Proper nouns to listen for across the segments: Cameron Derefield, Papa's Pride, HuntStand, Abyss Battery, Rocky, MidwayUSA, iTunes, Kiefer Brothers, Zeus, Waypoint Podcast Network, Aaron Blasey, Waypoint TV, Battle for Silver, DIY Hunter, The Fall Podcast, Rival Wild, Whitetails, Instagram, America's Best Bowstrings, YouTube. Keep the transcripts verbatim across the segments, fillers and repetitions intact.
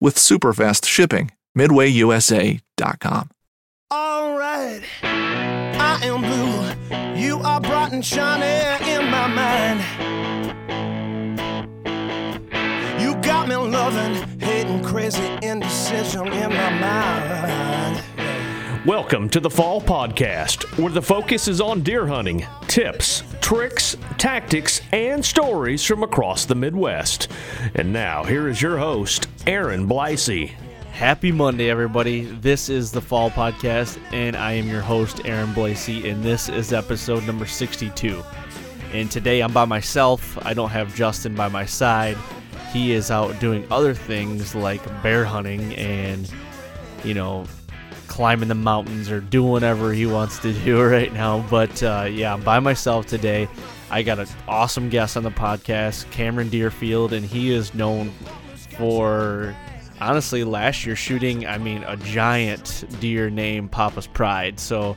with super fast shipping. midway U S A dot com. All right, I am blue, you are bright and shiny in my mind. You got me loving, hating, crazy indecision in my mind. Welcome to the Fall Podcast, where the focus is on deer hunting, tips, tricks, tactics, and stories from across the Midwest. And now, here is your host, Aaron Blasey. Happy Monday, everybody. This is the Fall Podcast, and I am your host, Aaron Blasey, and this is episode number sixty-two. And today I'm by myself. I don't have Justin by my side. He is out doing other things like bear hunting and, you know, climbing the mountains or doing whatever he wants to do right now. But, uh, yeah, I'm by myself today. I got an awesome guest on the podcast, Cameron Derefield, and he is known for... honestly, last year shooting, I mean, a giant deer named Papa's Pride. So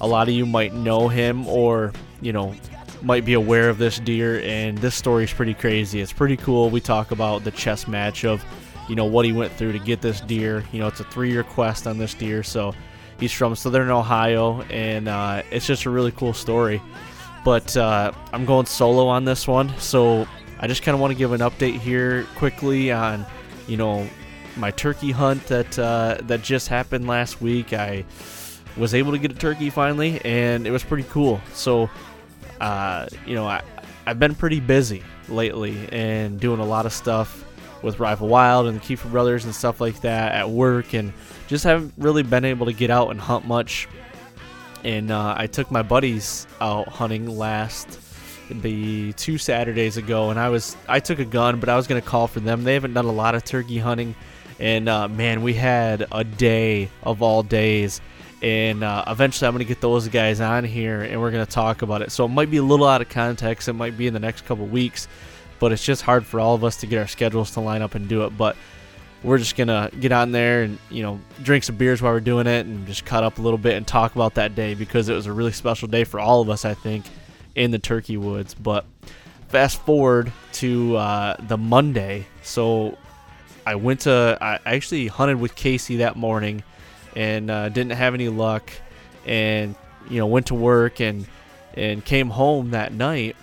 a lot of you might know him or, you know, might be aware of this deer. And this story is pretty crazy. It's pretty cool. We talk about the chess match of, you know, what he went through to get this deer. You know, it's a three-year quest on this deer. So he's from Southern Ohio, and uh, it's just a really cool story. But uh, I'm going solo on this one. So I just kind of want to give an update here quickly on, you know, my turkey hunt that uh, that just happened last week. I was able to get a turkey finally, and it was pretty cool. So, uh, you know, I, I've been pretty busy lately and doing a lot of stuff with Rival Wild and the Kiefer Brothers and stuff like that at work, and just haven't really been able to get out and hunt much. And uh, I took my buddies out hunting last the two Saturdays ago, and I was I took a gun, but I was gonna call for them. They haven't done a lot of turkey hunting, and uh, man, we had a day of all days. And uh, eventually, I'm gonna get those guys on here, and we're gonna talk about it. So it might be a little out of context. It might be in the next couple weeks, but it's just hard for all of us to get our schedules to line up and do it. But we're just gonna get on there and, you know, drink some beers while we're doing it, and just cut up a little bit and talk about that day, because it was a really special day for all of us, I think, in the turkey woods. But fast forward to uh, the Monday. So I went to, I actually hunted with Casey that morning, and uh, didn't have any luck, and, you know, went to work and, and came home that night.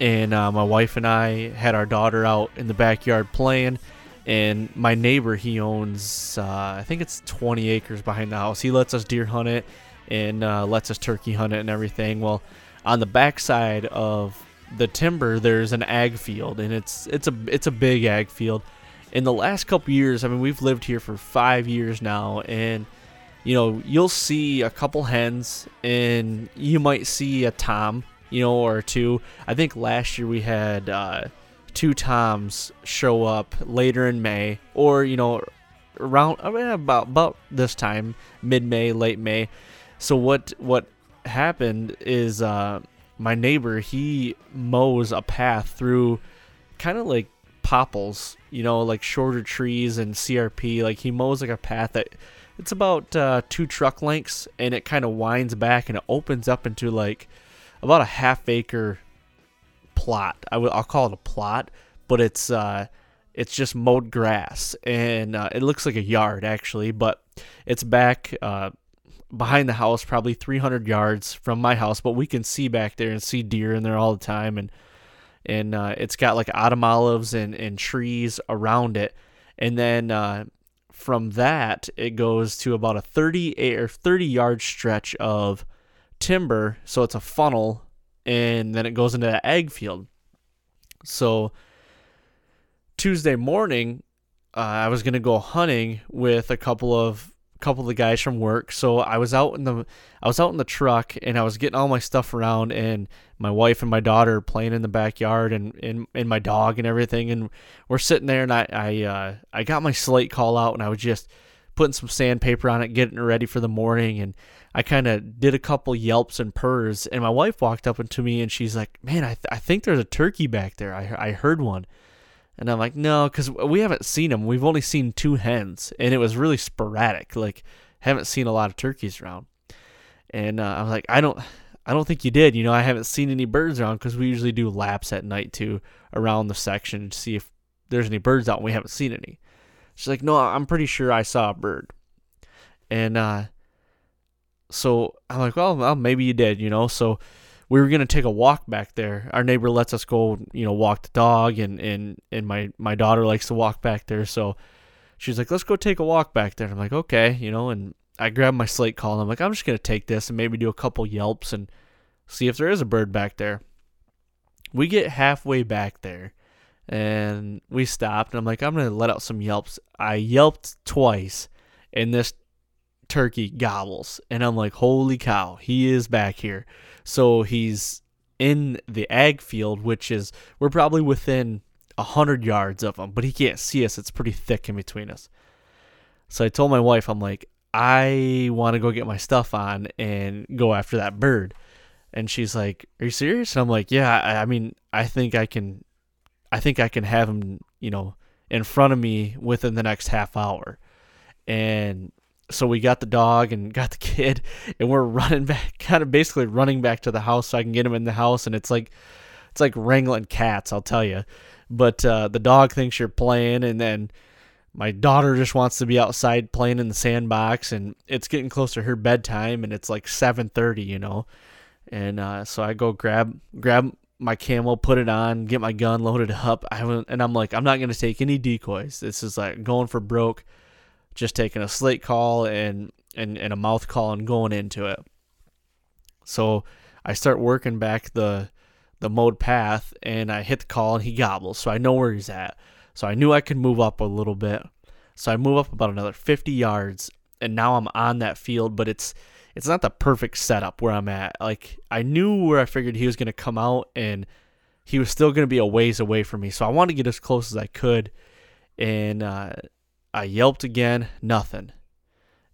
And uh, my wife and I had our daughter out in the backyard playing, and my neighbor, he owns, uh, I think it's twenty acres behind the house. He lets us deer hunt it and uh, lets us turkey hunt it and everything. Well, on the backside of the timber, there's an ag field, and it's it's a it's a big ag field. In the last couple years, I mean, we've lived here for five years now, and, you know, you'll see a couple hens, and you might see a tom, you know, or two. I think last year we had uh, two toms show up later in May, or, you know, around I mean, about about this time, mid-May, late May. So what what. happened is uh my neighbor, he mows a path through kind of like popples, you know, like shorter trees and C R P. Like, he mows like a path that it's about uh two truck lengths, and it kind of winds back and it opens up into like about a half acre plot. I w- I'll call it a plot, but it's uh it's just mowed grass, and uh, it looks like a yard actually, but it's back uh behind the house, probably three hundred yards from my house, but we can see back there and see deer in there all the time. And and uh, it's got like autumn olives and, and trees around it. And then uh, from that, it goes to about a thirty-eight or thirty yard stretch of timber. So it's a funnel, and then it goes into the ag field. So Tuesday morning, uh, I was going to go hunting with a couple of couple of the guys from work. So I was out in the I was out in the truck, and I was getting all my stuff around, and my wife and my daughter playing in the backyard, and and, and my dog and everything. And we're sitting there, and I I, uh, I got my slate call out, and I was just putting some sandpaper on it, getting it ready for the morning. And I kind of did a couple yelps and purrs, and my wife walked up to me, and she's like, man, I th- I think there's a turkey back there. I I heard one. And I'm like, no, because we haven't seen them. We've only seen two hens, and it was really sporadic. Like, haven't seen a lot of turkeys around. And uh, I was like, I don't, I don't think you did. You know, I haven't seen any birds around, because we usually do laps at night too around the section to see if there's any birds out, and we haven't seen any. She's like, no, I'm pretty sure I saw a bird. And uh, so I'm like, well, well, maybe you did, you know. So we were going to take a walk back there. Our neighbor lets us go, you know, walk the dog, and, and, and my, my daughter likes to walk back there. So she's like, let's go take a walk back there. And I'm like, okay, you know, and I grab my slate call, and I'm like, I'm just going to take this and maybe do a couple yelps and see if there is a bird back there. We get halfway back there, and we stopped, and I'm like, I'm going to let out some yelps. I yelped twice, and this turkey gobbles, and I'm like, holy cow, he is back here. So he's in the ag field, which is, we're probably within one hundred yards of him, but he can't see us. It's pretty thick in between us. So I told my wife, I'm like, I want to go get my stuff on and go after that bird. And she's like, are you serious? And I'm like, yeah, I, I mean, I think I can, I think I can have him, you know, in front of me within the next half hour. And so we got the dog and got the kid, and we're running back, kind of basically running back to the house so I can get him in the house. And it's like, it's like wrangling cats, I'll tell you. But uh, the dog thinks you're playing, and then my daughter just wants to be outside playing in the sandbox, and it's getting close to her bedtime, and it's like seven thirty, you know. And uh, so I go grab grab my camo, put it on, get my gun loaded up. I went, and I'm like, I'm not going to take any decoys. This is like going for broke. Just taking a slate call and, and, and a mouth call and going into it. So I start working back the the mowed path, and I hit the call, and he gobbles. So I know where he's at. So I knew I could move up a little bit. So I move up about another fifty yards, and now I'm on that field, but it's it's not the perfect setup where I'm at. Like, I knew where I figured he was going to come out, and he was still going to be a ways away from me. So I wanted to get as close as I could, and uh I yelped again, nothing.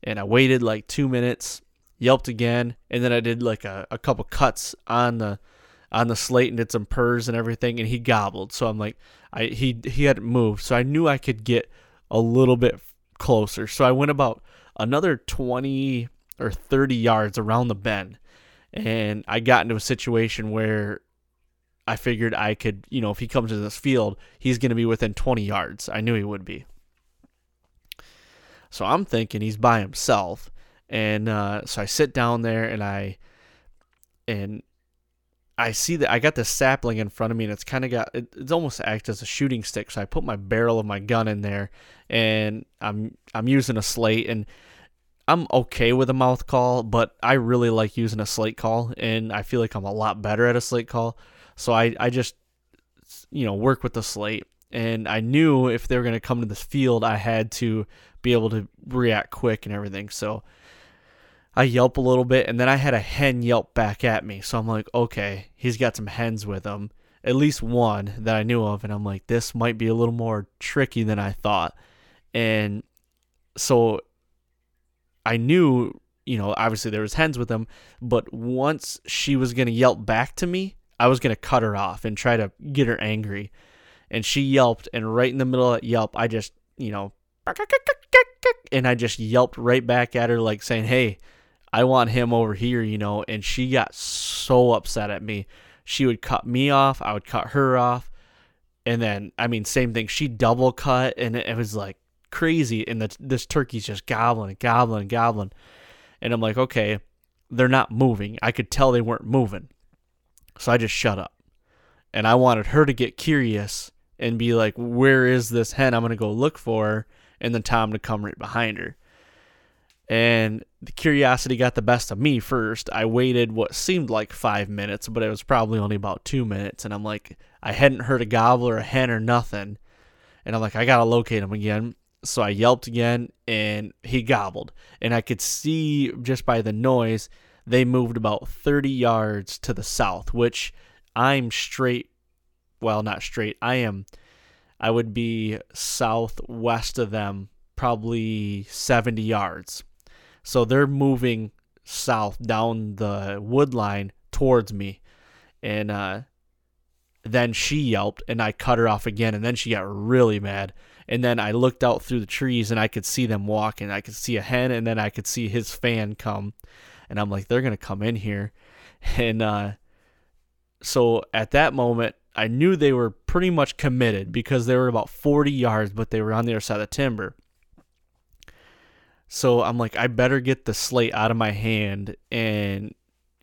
And I waited like two minutes, yelped again, and then I did like a, a couple cuts on the on the slate and did some purrs and everything, and he gobbled. So I'm like, I he he hadn't moved, so I knew I could get a little bit closer. So I went about another twenty or thirty yards around the bend, and I got into a situation where I figured I could, you know, if he comes in this field, he's going to be within twenty yards. I knew he would be. So I'm thinking he's by himself, and uh, so I sit down there, and I and I see that I got this sapling in front of me, and it's kind of got it, it's almost acts as a shooting stick. So I put my barrel of my gun in there, and I'm I'm using a slate, and I'm okay with a mouth call, but I really like using a slate call, and I feel like I'm a lot better at a slate call. So I I just you know work with the slate, and I knew if they were going to come to this field, I had to be able to react quick and everything. So I yelp a little bit, and then I had a hen yelp back at me. So I'm like, okay, he's got some hens with him, at least one that I knew of. And I'm like, this might be a little more tricky than I thought. And so I knew, you know, obviously there was hens with him, but once she was going to yelp back to me, I was going to cut her off and try to get her angry. And she yelped, and right in the middle of that yelp, I just, you know, and I just yelped right back at her, like saying, hey, I want him over here, you know. And she got so upset at me. She would cut me off, I would cut her off, and then, I mean, same thing, she double cut, and it, it was like crazy. And the, this turkey's just gobbling and gobbling and gobbling, and I'm like, okay, they're not moving. I could tell they weren't moving, so I just shut up, and I wanted her to get curious and be like, where is this hen I'm going to go look for? And then Tom to come right behind her. And the curiosity got the best of me first. I waited what seemed like five minutes, but it was probably only about two minutes. And I'm like, I hadn't heard a gobble or a hen or nothing. And I'm like, I got to locate him again. So I yelped again, and he gobbled. And I could see just by the noise, they moved about thirty yards to the south, which I'm straight, well, not straight, I am, I would be southwest of them, probably seventy yards. So they're moving south down the wood line towards me. And uh, then she yelped, and I cut her off again, and then she got really mad. And then I looked out through the trees, and I could see them walking. I could see a hen, and then I could see his fan come. And I'm like, they're going to come in here. And uh, so at that moment, I knew they were pretty much committed because they were about forty yards, but they were on the other side of the timber. So I'm like, I better get the slate out of my hand and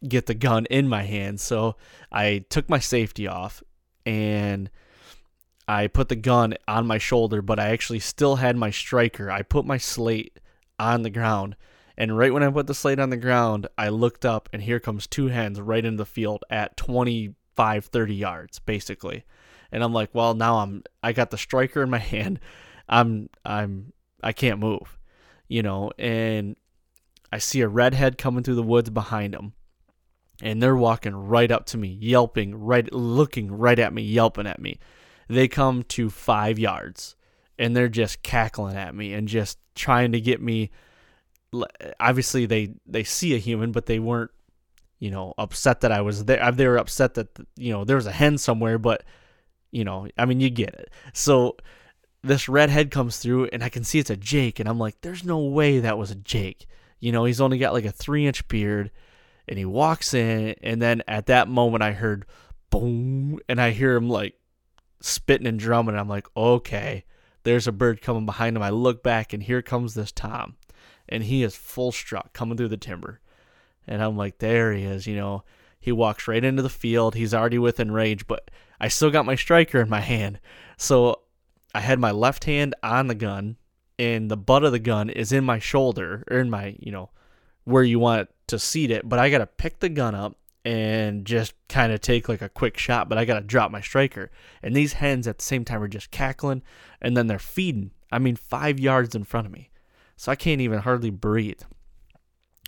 get the gun in my hand. So I took my safety off, and I put the gun on my shoulder, but I actually still had my striker. I put my slate on the ground. And right when I put the slate on the ground, I looked up, and here comes two hens right into the field at twenty-five, thirty yards, basically. And I'm like, well, now I'm, I got the striker in my hand. I'm, I'm, I can't move, you know, and I see a redhead coming through the woods behind them, and they're walking right up to me, yelping, right, looking right at me, yelping at me. They come to five yards, and they're just cackling at me and just trying to get me. Obviously they, they see a human, but they weren't, you know, upset that I was there. They were upset that, you know, there was a hen somewhere, but, you know, I mean, you get it. So this redhead comes through, and I can see it's a Jake, and I'm like, there's no way that was a Jake. You know, he's only got like a three inch beard, and he walks in. And then at that moment I heard boom, and I hear him like spitting and drumming. And I'm like, okay, there's a bird coming behind him. I look back, and here comes this Tom. And he is full struck coming through the timber. And I'm like, there he is, you know. He walks right into the field. He's already within range, but I still got my striker in my hand. So I had my left hand on the gun, and the butt of the gun is in my shoulder, or in my, you know, where you want to seat it. But I got to pick the gun up and just kind of take like a quick shot, but I got to drop my striker. And these hens at the same time are just cackling, and then they're feeding. I mean, five yards in front of me. So I can't even hardly breathe.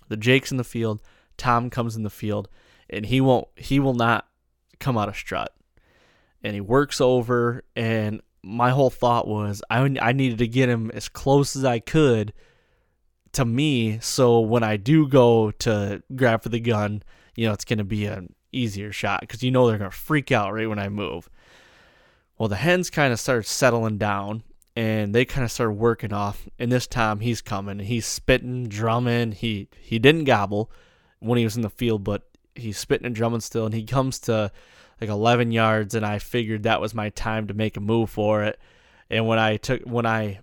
The Jake's in the field. Tom comes in the field, and he won't, he will not come out of strut. And he works over, and my whole thought was I, I needed to get him as close as I could to me, so when I do go to grab for the gun, you know, it's going to be an easier shot, because you know they're going to freak out right when I move. Well, the hens kind of start settling down, and they kind of started working off. And this time he's coming, and he's spitting, drumming. He he didn't gobble when he was in the field, but he's spitting and drumming still. And he comes to like eleven yards, and I figured that was my time to make a move for it. And when I took when I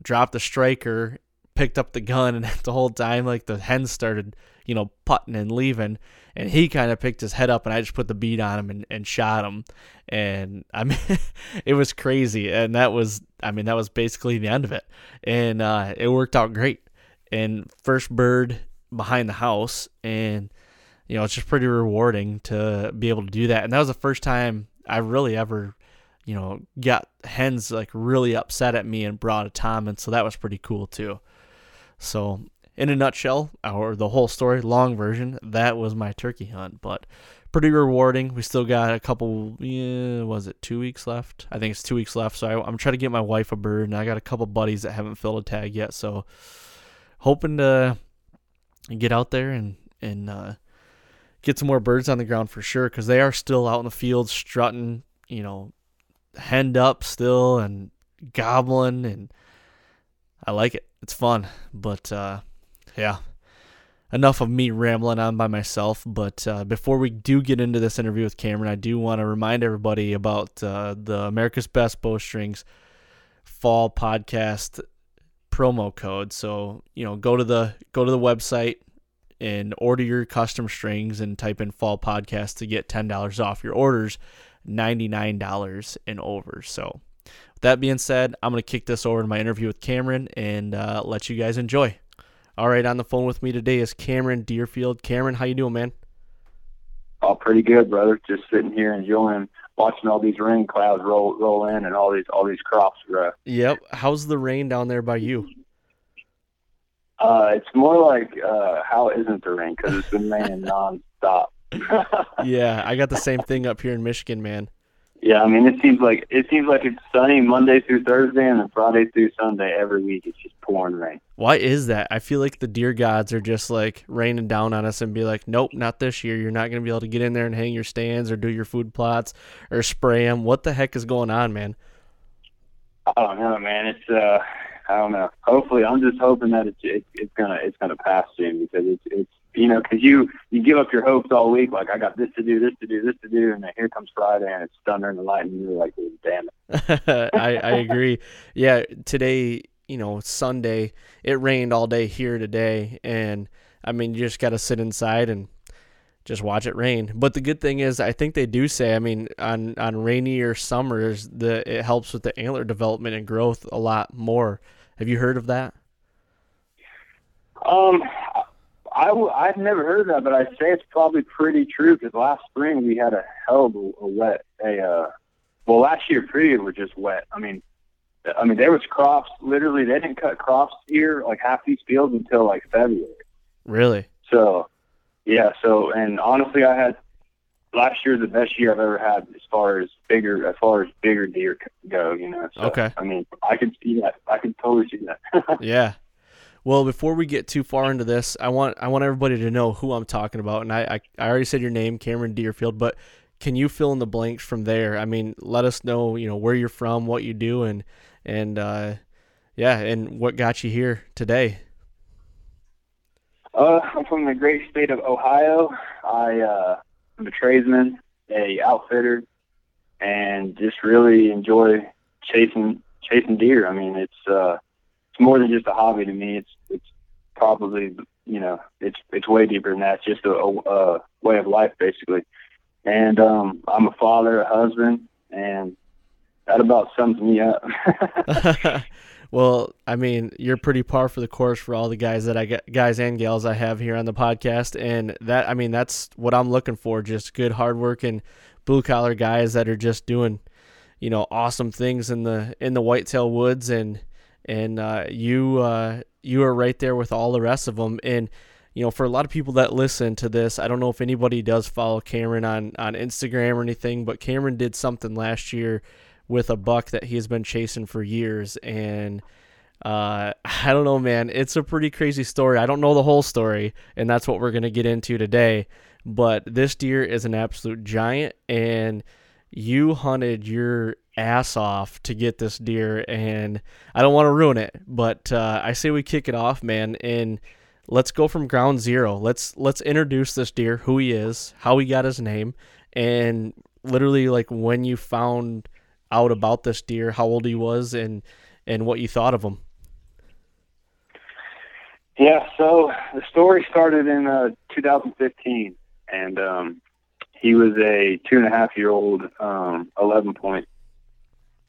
dropped the striker, picked up the gun, and the whole time like the hen started, you know, putting and leaving. And he kind of picked his head up, and I just put the bead on him and, and shot him. And I mean, it was crazy. And that was, I mean, that was basically the end of it. And uh, it worked out great. And first bird behind the house. And, you know, it's just pretty rewarding to be able to do that. And that was the first time I really ever, you know, got hens like really upset at me and brought a tom. And so that was pretty cool too. So in a nutshell, or the whole story, long version, that was my turkey hunt, but pretty rewarding. We still got a couple, yeah, was it two weeks left? I think it's two weeks left, so I, I'm trying to get my wife a bird, and I got a couple buddies that haven't filled a tag yet, so hoping to get out there and, and uh, get some more birds on the ground for sure, because they are still out in the field strutting, you know, henned up still and gobbling, and I like it. It's fun, but... Uh, Yeah, enough of me rambling on by myself, but uh, before we do get into this interview with Cameron, I do want to remind everybody about uh, the America's Best Bowstrings Fall Podcast promo code. So, you know, go to the go to the website and order your custom strings and type in Fall Podcast to get ten dollars off your orders. ninety-nine dollars and over. So with that being said, I'm going to kick this over to my interview with Cameron and uh, let you guys enjoy. All right, on the phone with me today is Cameron Derefield. Cameron, how you doing, man? Oh, pretty good, brother. Just sitting here enjoying watching all these rain clouds roll roll in and all these all these crops grow. Yep. How's the rain down there by you? Uh, it's more like uh, how isn't the rain, because it's been raining nonstop. Yeah, I got the same thing up here in Michigan, man. Yeah, I mean, it seems like it seems like it's sunny Monday through Thursday and then Friday through Sunday every week. It's just pouring rain. Why is that? I feel like the deer gods are just like raining down on us and be like, nope, not this year. You're not going to be able to get in there and hang your stands or do your food plots or spray them. What the heck is going on, man? I don't know, man. It's uh, I don't know. Hopefully, I'm just hoping that it's it, it's gonna it's gonna pass soon, because it's it's. You know, because you, you give up your hopes all week, like, I got this to do, this to do, this to do, and then here comes Friday, and it's thundering and lightning, and you're like, damn it. I, I agree. Yeah, today, you know, Sunday, it rained all day here today, and, I mean, you just got to sit inside and just watch it rain. But the good thing is, I think they do say, I mean, on, on rainier summers, the it helps with the antler development and growth a lot more. Have you heard of that? Um... I w- I've never heard of that, but I'd say it's probably pretty true, because last spring we had a hell of a, a wet, a, uh, well, last year pretty were just wet. I mean, I mean, there was crops, literally, they didn't cut crops here, like half these fields until like February. Really? So, yeah, so, and honestly, I had, last year the best year I've ever had as far as bigger, as far as bigger deer go, you know. So, okay. I mean, I could see that. I could totally see that. Yeah. Well, before we get too far into this, I want I want everybody to know who I'm talking about. And I, I, I already said your name, Cameron Derefield, but can you fill in the blanks from there? I mean, let us know, you know, where you're from, what you do, and, and uh, yeah, and what got you here today. Uh, I'm from the great state of Ohio. I, uh, I'm a tradesman, a outfitter, and just really enjoy chasing chasing deer. I mean, it's... Uh, It's more than just a hobby to me. It's it's probably, you know, it's it's way deeper than that. It's just a, a, a way of life, basically. And um, I'm a father, a husband, and that about sums me up. Well, I mean, you're pretty par for the course for all the guys that I get, guys and gals I have here on the podcast, and that I mean, that's what I'm looking for. Just good, hardworking, blue collar guys that are just doing, you know, awesome things in the in the whitetail woods. And. And uh, you uh, you are right there with all the rest of them. And, you know, for a lot of people that listen to this, I don't know if anybody does follow Cameron on, on Instagram or anything, but Cameron did something last year with a buck that he has been chasing for years. And uh, I don't know, man, it's a pretty crazy story. I don't know the whole story, and that's what we're going to get into today. But this deer is an absolute giant, and you hunted your ass off to get this deer, and I don't want to ruin it, but uh I say we kick it off, man, and let's go from ground zero. Let's let's introduce this deer, who he is, how he got his name, and literally like when you found out about this deer, how old he was, and and what you thought of him. Yeah, so the story started in uh two thousand fifteen, and um he was a two and a half year old um eleven point.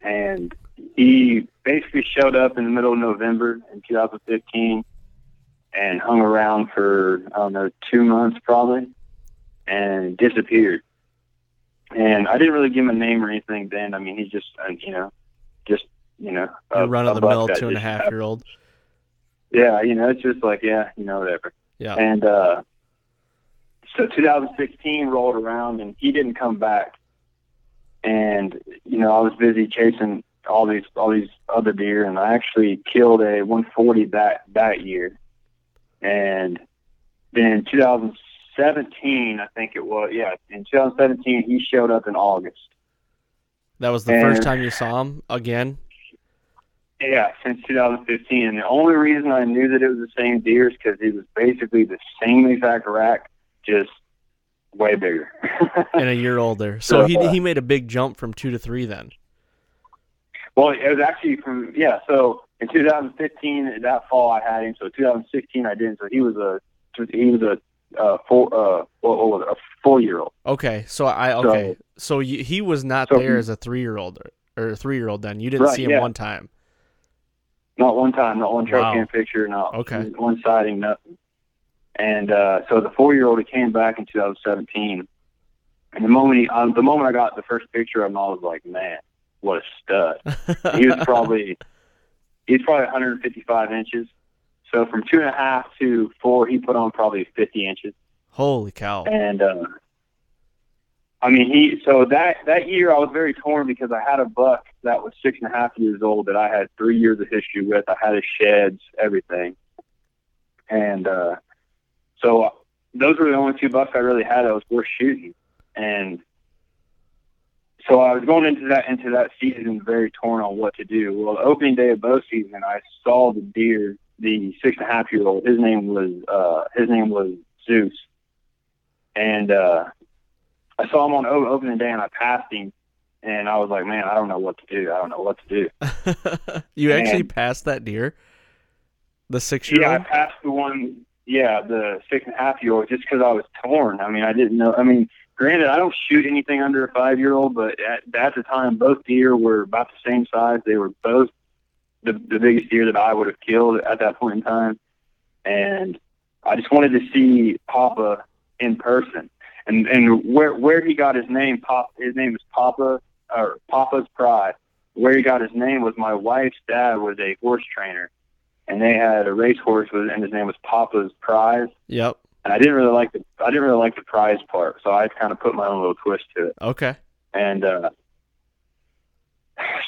And he basically showed up in the middle of November in two thousand fifteen and hung around for, I don't know, two months probably, and disappeared. And I didn't really give him a name or anything then. I mean, he's just, you know, just, you know. A run-of-the-mill two-and-a-half-year-old. Yeah, you know, it's just like, yeah, you know, whatever. Yeah. And uh, so two thousand sixteen rolled around, and he didn't come back. And, you know, I was busy chasing all these all these other deer, and I actually killed a one forty that, that year. And then two thousand seventeen, I think it was, yeah, in two thousand seventeen, he showed up in August. That was the and, first time you saw him again? Yeah, since two thousand fifteen. And the only reason I knew that it was the same deer is because it was basically the same exact rack, just way bigger and a year older. So, so he uh, he made a big jump from two to three then. Well, it was actually from, yeah, so in two thousand fifteen, that fall I had him, so two thousand sixteen I didn't, so he was a he was a uh, four, uh, what, what was it, a four-year-old. Okay, so I okay, so, so you, he was not so there he, as a three-year-old or, or a three-year-old. Then you didn't right, see him yeah. one time. Not one time, not one trail wow. cam picture, not okay. one sighting, nothing. And uh, so the four-year-old, he came back in two thousand seventeen. And the moment he, um, the moment I got the first picture of him, I was like, man, what a stud! He was probably he's probably one hundred fifty-five inches. So from two and a half to four, he put on probably fifty inches. Holy cow! And uh, I mean, he so that that year I was very torn because I had a buck that was six and a half years old that I had three years of history with. I had his sheds, everything, and uh, so those were the only two bucks I really had that was worth shooting. And so I was going into that into that season very torn on what to do. Well, the opening day of bow season, I saw the deer, the six and a half year old. His name was uh, his name was Zeus, and uh, I saw him on opening day, and I passed him, and I was like, man, I don't know what to do. I don't know what to do. You and, actually passed that deer, the six year old. Yeah, I passed the one. Yeah, the six and a half year old, just because I was torn. I mean, I didn't know. I mean. Granted, I don't shoot anything under a five-year-old, but at, at the time, both deer were about the same size. They were both the, the biggest deer that I would have killed at that point in time. And I just wanted to see Papa in person. And and where where he got his name, Pop, his name is Papa or Papa's Pride. Where he got his name was my wife's dad was a horse trainer, and they had a racehorse, and his name was Papa's Pride. Yep. And I didn't really like the I didn't really like the prize part, so I kind of put my own little twist to it. Okay. And uh,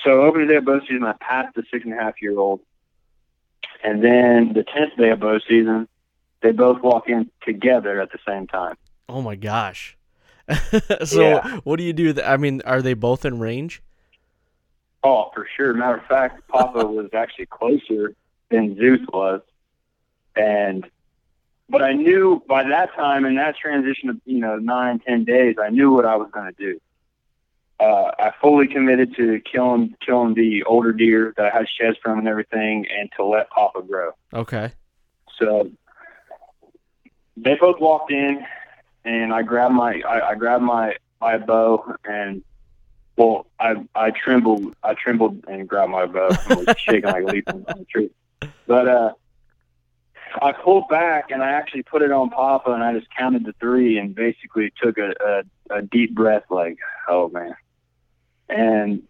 so opening day of bow season, I passed the six and a half year old, and then the tenth day of bow season, they both walk in together at the same time. Oh my gosh! So yeah. What do you do? Th- I mean, are they both in range? Oh, for sure. Matter of fact, Papa was actually closer than Zeus was, and. But I knew by that time, in that transition of, you know, nine, ten days, I knew what I was going to do. Uh, I fully committed to killing killing the older deer that I had sheds from and everything, and to let Papa grow. Okay. So they both walked in, and I grabbed my I, I grabbed my, my bow, and well, I I trembled I trembled and grabbed my bow, and was shaking like a leaf on the tree. But uh. I pulled back and I actually put it on Papa, and I just counted to three and basically took a, a, a deep breath, like, oh man. And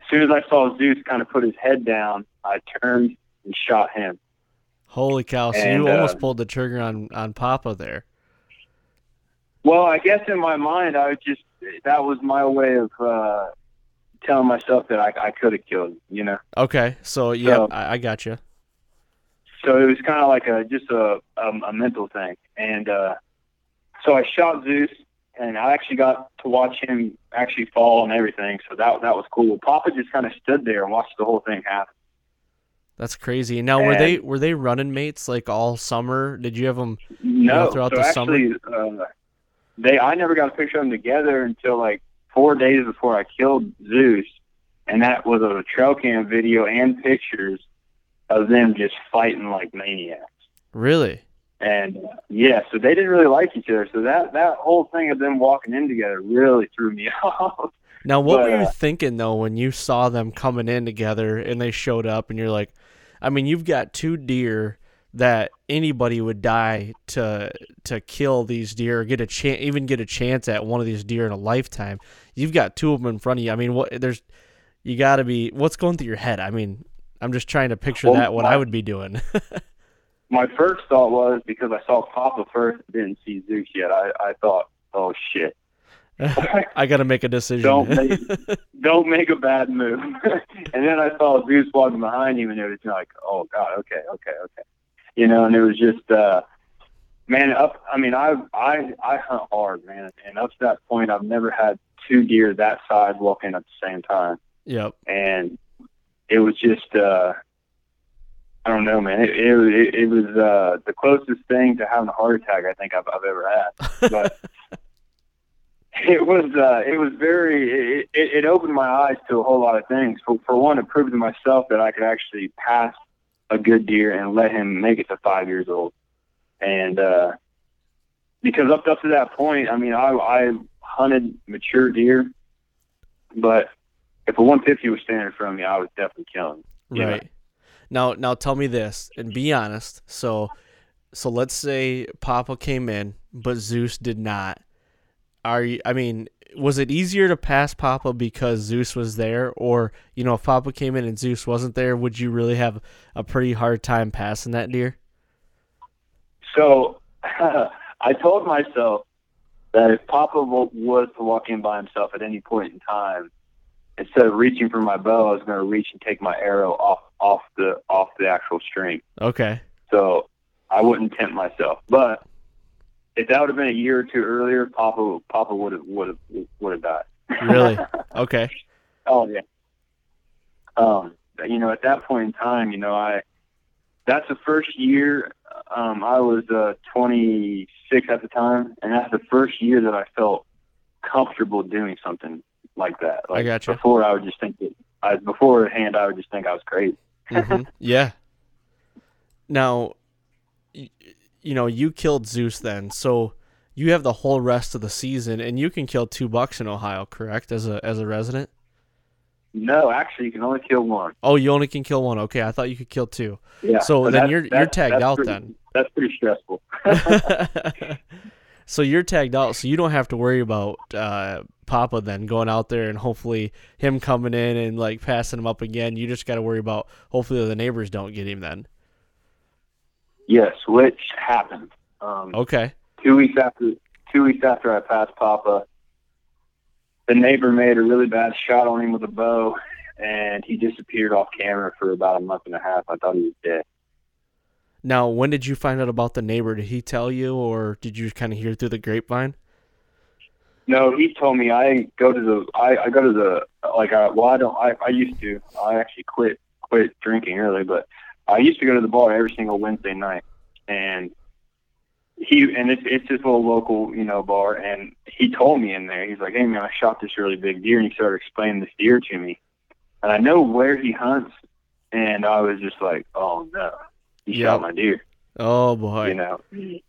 as soon as I saw Zeus kind of put his head down, I turned and shot him. Holy cow. So and, you almost uh, pulled the trigger on, on Papa there. Well, I guess in my mind, I would just, that was my way of, uh, telling myself that I, I could have killed him, you know? Okay. So yeah, so, I, I got you. So it was kind of like a just a, um, a mental thing. And uh, so I shot Zeus, and I actually got to watch him actually fall and everything. So that that was cool. Papa just kind of stood there and watched the whole thing happen. That's crazy. Now, and were they were they running mates like all summer? Did you have them you no, know, throughout so the actually, summer? Uh, they I never got a picture of them together until like four days before I killed Zeus. And that was a trail cam video and pictures of them just fighting like maniacs. Really? And uh, yeah, so they didn't really like each other. So that, that whole thing of them walking in together really threw me off. Now, what but, were you uh, thinking though, when you saw them coming in together and they showed up and you're like, I mean, you've got two deer that anybody would die to, to kill these deer, or get a chance, even get a chance at one of these deer in a lifetime. You've got two of them in front of you. I mean, what there's, you gotta be, what's going through your head? I mean, I'm just trying to picture well, that, what my, I would be doing. My first thought was, because I saw Papa first, didn't see Zeus yet, I, I thought, oh, shit. I got to make a decision. Don't make, don't make a bad move. And then I saw Zeus walking behind him, and it was like, oh, God, okay, okay, okay. You know, and it was just, uh, man, up. I mean, I, I, I hunt hard, man. And up to that point, I've never had two deer that size walk in at the same time. Yep. And it was just, uh, I don't know, man. It, it, it was uh, the closest thing to having a heart attack I think I've, I've ever had. But it was uh, it was very, it, it opened my eyes to a whole lot of things. For, for one, it proved to myself that I could actually pass a good deer and let him make it to five years old. And uh, because up up to that point, I mean, I I hunted mature deer, but if a one fifty was standing in front of me, I was definitely killing. Right. Know? Now, now tell me this, and be honest. So, so let's say Papa came in, but Zeus did not. Are you? I mean, was it easier to pass Papa because Zeus was there, or you know, if Papa came in and Zeus wasn't there, would you really have a pretty hard time passing that deer? So, I told myself that if Papa was to walk in by himself at any point in time, instead of reaching for my bow, I was going to reach and take my arrow off off the off the actual string. Okay. So I wouldn't tempt myself. But if that would have been a year or two earlier, Papa Papa would have would have would have died. Really? Okay. Oh yeah. Um, you know, at that point in time, you know, I that's the first year. Um, I was uh, twenty-six at the time, and that's the first year that I felt comfortable doing something like that. Like I got you. Before I would just think that I, beforehand I would just think I was crazy. Mm-hmm. Yeah. Now, you, you know, you killed Zeus then, so you have the whole rest of the season, and you can kill two bucks in Ohio, correct? As a as a resident? No, actually, you can only kill one. Oh, you only can kill one. Okay, I thought you could kill two. Yeah. So, so then you're you're tagged out pretty, then. That's pretty stressful. So you're tagged out, so you don't have to worry about uh, Papa then going out there and hopefully him coming in and like passing him up again. You just got to worry about hopefully the neighbors don't get him then. Yes, which happened. Um, okay. Two weeks after, two weeks after I passed Papa, the neighbor made a really bad shot on him with a bow, and he disappeared off camera for about a month and a half. I thought he was dead. Now, when did you find out about the neighbor? Did he tell you, or did you kind of hear through the grapevine? No, he told me. I go to the, I, I go to the, like, I, well, I don't, I, I used to, I actually quit, quit drinking early, but I used to go to the bar every single Wednesday night, and he, and it's, it's this little local, you know, bar, and he told me in there, he's like, hey, man, I shot this really big deer, and he started explaining this deer to me, and I know where he hunts, and I was just like, oh, no. He yep. shot my deer. Oh boy! You know, you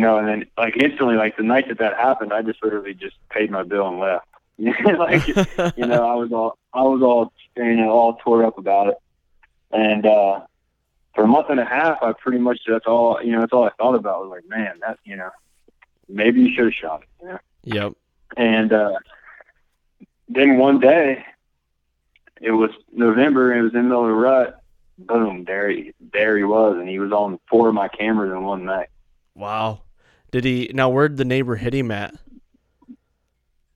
know, and then like instantly, like the night that that happened, I just literally just paid my bill and left. Like, you know, I was all, I was all, you know, all tore up about it. And uh, for a month and a half, I pretty much that's all, you know, that's all I thought about was like, man, that, you know, maybe you should have shot it. You know? Yep. And uh, then one day, it was November. It was in the middle of the rut. Boom, there he, there he was, and he was on four of my cameras in one night. Wow. Did he, now where'd the neighbor hit him at?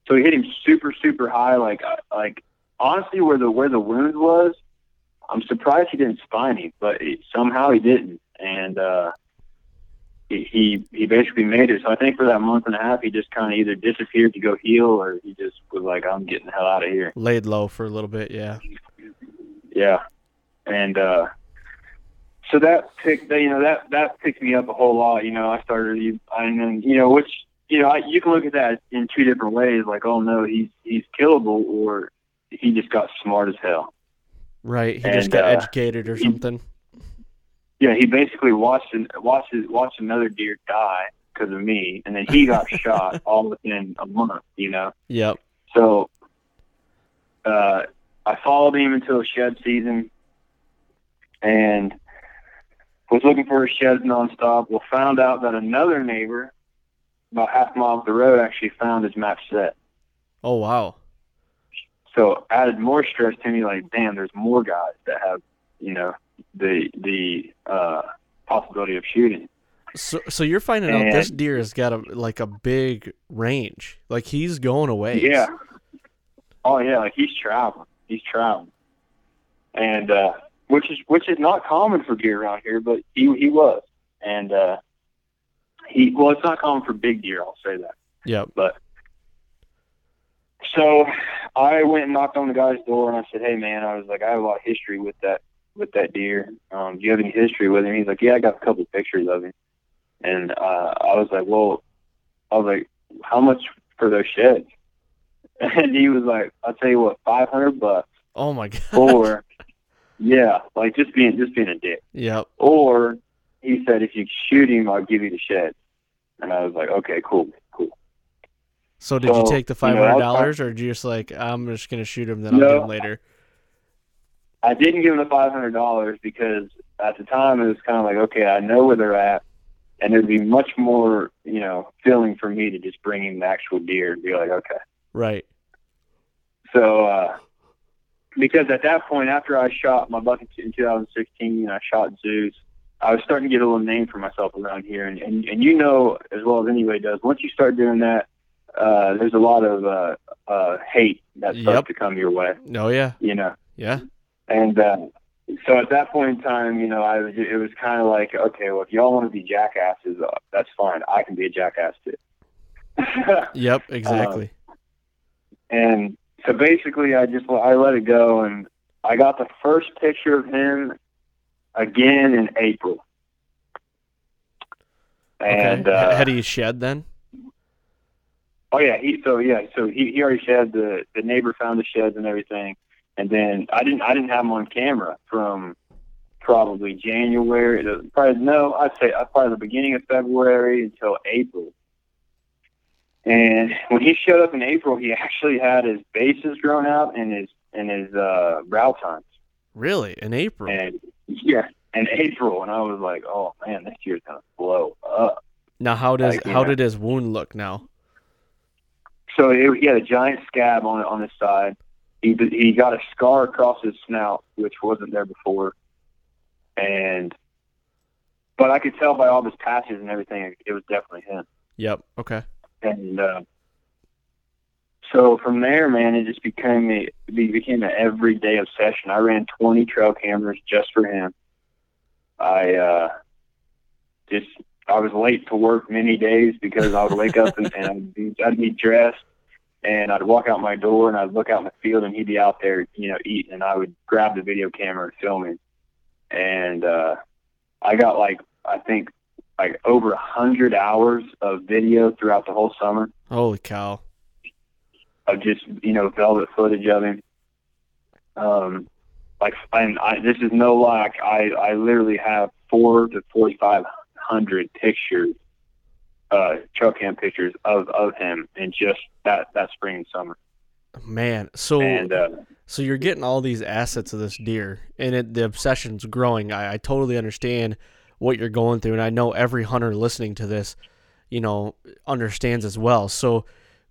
So he hit him super, super high, like, like honestly where the where the wound was, I'm surprised he didn't spine him, but it, somehow he didn't, and uh, he, he he basically made it. So I think for that month and a half, he just kind of either disappeared to go heal, or he just was like, I'm getting the hell out of here. Laid low for a little bit, yeah. Yeah. And, uh, so that picked, you know, that, that picked me up a whole lot. You know, I started, I mean, you know, which, you know, I, you can look at that in two different ways. Like, oh no, he's, he's killable, or he just got smart as hell. Right. He and, just got uh, educated or he, something. Yeah. He basically watched and watched, watched another deer die because of me. And then he got shot all within a month, you know? Yep. So, uh, I followed him until shed season. And was looking for his sheds nonstop. Well, found out that another neighbor, about half a mile up the road, actually found his match set. Oh wow! So added more stress to me. Like, damn, there's more guys that have, you know, the the uh, possibility of shooting. So, so you're finding and, out this deer has got a like a big range. Like he's going away. Yeah. Oh yeah, like he's traveling. He's traveling. And. uh Which is which is not common for deer around here, but he he was, and uh, he well, it's not common for big deer. I'll say that. Yeah. But so I went and knocked on the guy's door, and I said, "Hey, man," I was like, "I have a lot of history with that with that deer. Um, do you have any history with him?" He's like, "Yeah, I got a couple of pictures of him." And uh, I was like, "Well," I was like, "How much for those sheds?" And he was like, "I'll tell you what, five hundred bucks." Oh my god. For Yeah, like just being just being a dick. Yep. Or he said, if you shoot him, I'll give you the shed. And I was like, okay, cool, cool. So did so, you take the five hundred dollars you know, or did you just like, I'm just going to shoot him, then I'll no, get him later? I didn't give him the five hundred dollars because at the time it was kind of like, okay, I know where they're at. And it would be much more, you know, feeling for me to just bring him the actual deer and be like, okay. Right. So, uh, because at that point, after I shot my buck in two thousand sixteen, I shot Zeus, I was starting to get a little name for myself around here. And, and, and you know as well as anybody does, once you start doing that, uh, there's a lot of uh, uh, hate that starts yep. to come your way. Oh, yeah. You know? Yeah. And uh, so at that point in time, you know, I was, it was kind of like, okay, well, if y'all want to be jackasses, uh, that's fine. I can be a jackass too. Yep, exactly. Um, and so basically I just I let it go, and I got the first picture of him again in April. And okay. uh, had he shed then? Oh yeah, he, so yeah, so he, he already shed. The the neighbor found the sheds and everything. And then I didn't I didn't have him on camera from probably January, probably no, I'd say probably the beginning of February until April. And when he showed up in April, he actually had his bases grown out and his and his uh, brow tines. Really, in April? And, yeah, in April, and I was like, oh man, this year's gonna blow up. Now, how does like, how know. did his wound look now? So it, he had a giant scab on on his side. He he got a scar across his snout, which wasn't there before, and but I could tell by all his patches and everything, it was definitely him. Yep. Okay. And uh, so from there, man, it just became a, it became an everyday obsession. I ran twenty trail cameras just for him. I uh, just I was late to work many days because I would wake up and, and I'd, be, I'd be dressed. And I'd walk out my door, and I'd look out in the field, and he'd be out there, you know, eating. And I would grab the video camera and film him. And uh, I got, like, I think, like, over one hundred hours of video throughout the whole summer. Holy cow. Of just, you know, velvet footage of him. Um, like, and I, this is no lie. I, I literally have four to forty-five hundred pictures. Uh, trail cam pictures of, of him and just that, that spring and summer. Man, so and, uh, so you're getting all these assets of this deer, and it, the obsession's growing. I, I totally understand what you're going through, and I know every hunter listening to this, you know, understands as well. So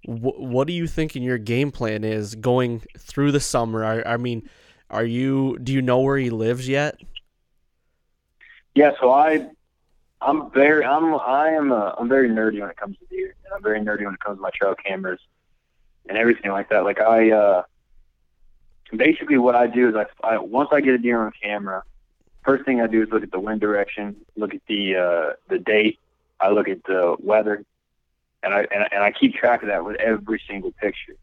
w- what do you think in your game plan is going through the summer? I, I mean, are you do you know where he lives yet? Yeah, so I... I'm very, I'm, I am, a, I'm very nerdy when it comes to deer, and I'm very nerdy when it comes to my trail cameras and everything like that. Like I, uh, basically what I do is I, I, once I get a deer on camera, first thing I do is look at the wind direction, look at the, uh, the date, I look at the weather, and I, and, and I keep track of that with every single picture.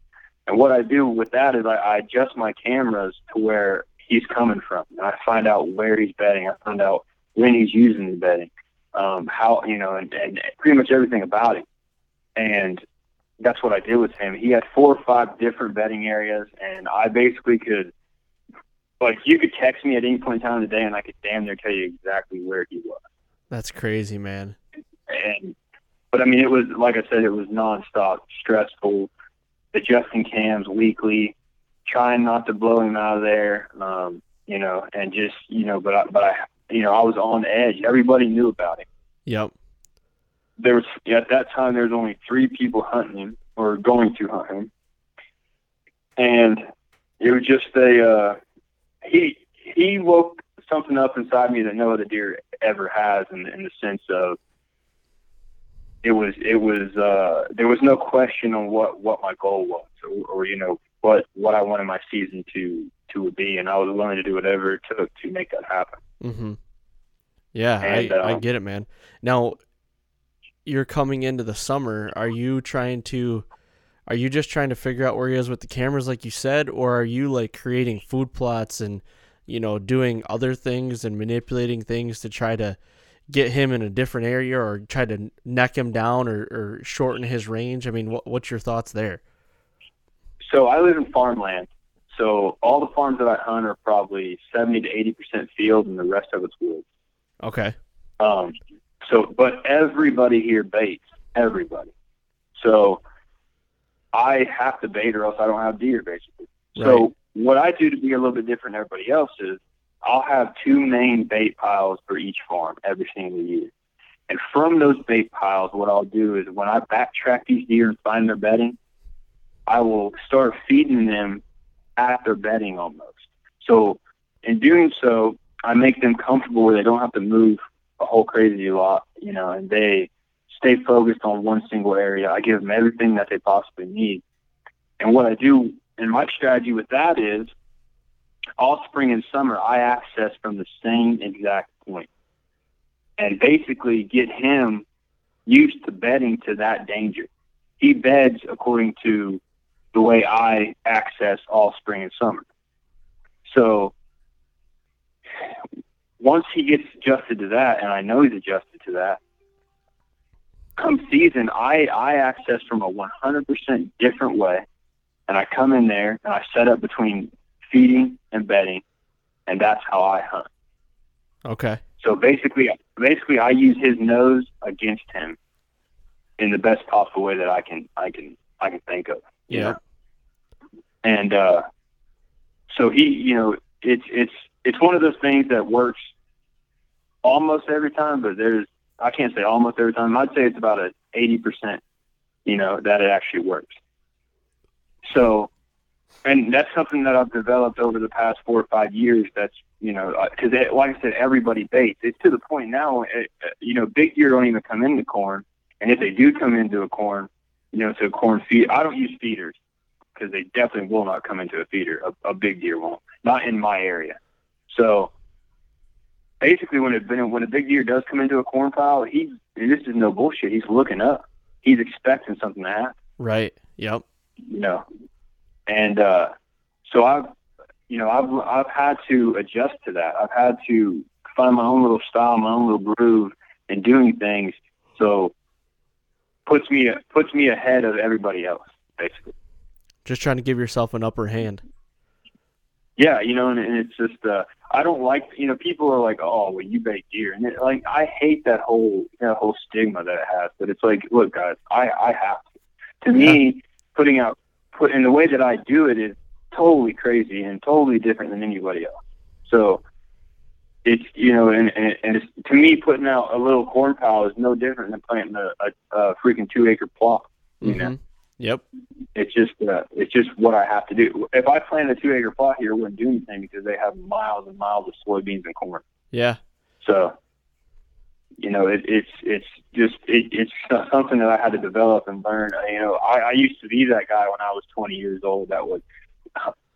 And what I do with that is I, I adjust my cameras to where he's coming from, and I find out where he's bedding. I find out when he's using the bedding. Um, how, you know, and, and pretty much everything about him. And that's what I did with him. He had four or five different bedding areas, and I basically could, like, you could text me at any point in time of the day, and I could damn near tell you exactly where he was. That's crazy, man. And, but I mean, it was, like I said, it was nonstop, stressful, adjusting cams weekly, trying not to blow him out of there, um, you know, and just, you know, but I, but I, you know, I was on edge. Everybody knew about him. Yep. There was, at that time, there was only three people hunting him or going to hunt him. And it was just a, uh, he, he woke something up inside me that no other deer ever has in, in the sense of it was, it was, uh, there was no question on what, what my goal was or, or, you know, what, what I wanted my season to, to be. And I was willing to do whatever it took to make that happen. Mm-hmm. Yeah, and, I, um, I get it, man. Now, you're coming into the summer. Are you trying to, are you just trying to figure out where he is with the cameras, like you said, or are you like creating food plots and, you know, doing other things and manipulating things to try to get him in a different area or try to neck him down or, or shorten his range? I mean, what, what's your thoughts there? So I live in farmland. So all the farms that I hunt are probably seventy to eighty percent field, and the rest of it's woods. Okay. Um, so, but everybody here baits. everybody. So I have to bait or else I don't have deer, basically. Right. So what I do to be a little bit different than everybody else is I'll have two main bait piles for each farm every single year. And from those bait piles, what I'll do is when I backtrack these deer and find their bedding, I will start feeding them at their bedding almost. So in doing so, I make them comfortable where they don't have to move a whole crazy lot, you know, and they stay focused on one single area. I give them everything that they possibly need. And what I do, and my strategy with that is all spring and summer, I access from the same exact point and basically get him used to bedding to that danger. He beds according to the way I access all spring and summer. So once he gets adjusted to that, and I know he's adjusted to that, come season, I, I access from a one hundred percent different way, and I come in there, and I set up between feeding and bedding, and that's how I hunt. Okay. So basically, basically, I use his nose against him in the best possible way that I can, I can, I can think of. Yeah. You know? And uh, so he, you know, it's it's it's one of those things that works almost every time, but there's I can't say almost every time. I'd say it's about an eighty percent, you know, that it actually works. So, and that's something that I've developed over the past four or five years. That's, you know, because like I said, everybody baits. It's to the point now, it, you know, big deer don't even come into corn. And if they do come into a corn, you know, to a corn feed, I don't use feeders because they definitely will not come into a feeder. A, a big deer won't, not in my area. So basically when, it, when a big deer does come into a corn pile, he's, and this is no bullshit, he's looking up. He's expecting something to happen. Right. Yep. You know, and uh, so I've, you know, I've I've had to adjust to that. I've had to find my own little style, my own little groove in doing things. So puts me puts me ahead of everybody else, basically. Just trying to give yourself an upper hand. Yeah, you know, and, and it's just uh, I don't like, you know, people are like, oh, well, you bait deer, and it, like I hate that whole that whole stigma that it has. But it's like, look, guys, I I have to. To yeah. me. Putting out, put in the way that I do it is totally crazy and totally different than anybody else. So it's, you know, and, and, and it's, to me, putting out a little corn pile is no different than planting a, a, a freaking two acre plot. You mm-hmm. know? Yep. It's just, uh, it's just what I have to do. If I planted a two acre plot here, it wouldn't do anything because they have miles and miles of soybeans and corn. Yeah. So, you know, it, it's it's just it, it's something that I had to develop and learn. You know, I, I used to be that guy when I was twenty years old that would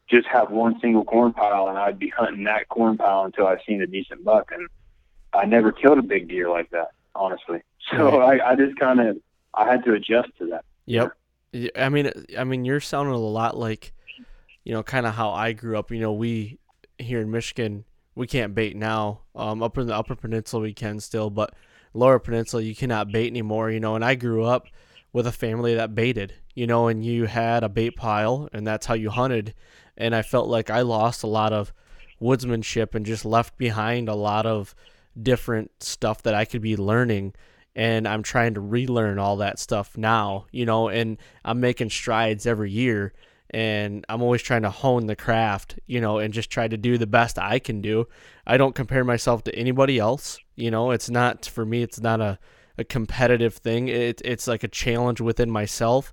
just have one single corn pile, and I'd be hunting that corn pile until I've seen a decent buck. And I never killed a big deer like that, honestly. So right. I, I just kind of I had to adjust to that. Yep. I mean, I mean, you're sounding a lot like, you know, kind of how I grew up. You know, we here in Michigan. We can't bait now. Um, up in the Upper Peninsula, we can still, but Lower Peninsula, you cannot bait anymore, you know. And I grew up with a family that baited, you know, and you had a bait pile, and that's how you hunted. And I felt like I lost a lot of woodsmanship and just left behind a lot of different stuff that I could be learning. And I'm trying to relearn all that stuff now, you know, and I'm making strides every year. And I'm always trying to hone the craft, you know, and just try to do the best I can do. I don't compare myself to anybody else. You know, it's not, for me, it's not a, a competitive thing. It, it's like a challenge within myself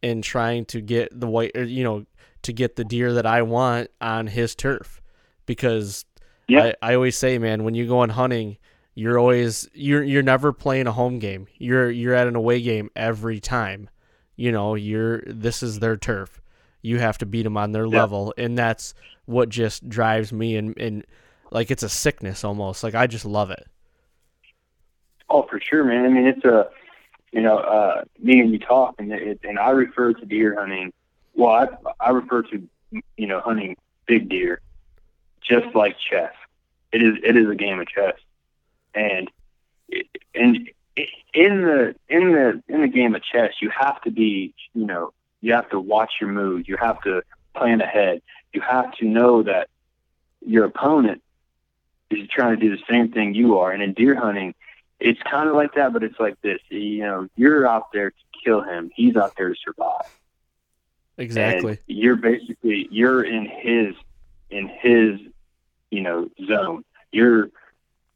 in trying to get the white, you know, to get the deer that I want on his turf. Because yeah. I, I always say, man, when you go on hunting, you're always, you're, you're never playing a home game. You're, you're at an away game every time, you know, you're, this is their turf. You have to beat them on their yeah. level. And that's what just drives me. And, and like, it's a sickness almost. Like, I just love it. Oh, for sure, man. I mean, it's a, you know, uh, me and you talk and it, and I refer to deer hunting. Well, I, I refer to, you know, hunting big deer, just like chess. It is, it is a game of chess. And, and in the, in the, in the game of chess, you have to be, you know, you have to watch your moves. You have to plan ahead. You have to know that your opponent is trying to do the same thing you are. And in deer hunting, it's kind of like that, but it's like this. You know, you're out there to kill him. He's out there to survive. Exactly. And you're basically you're in his in his you know zone. You're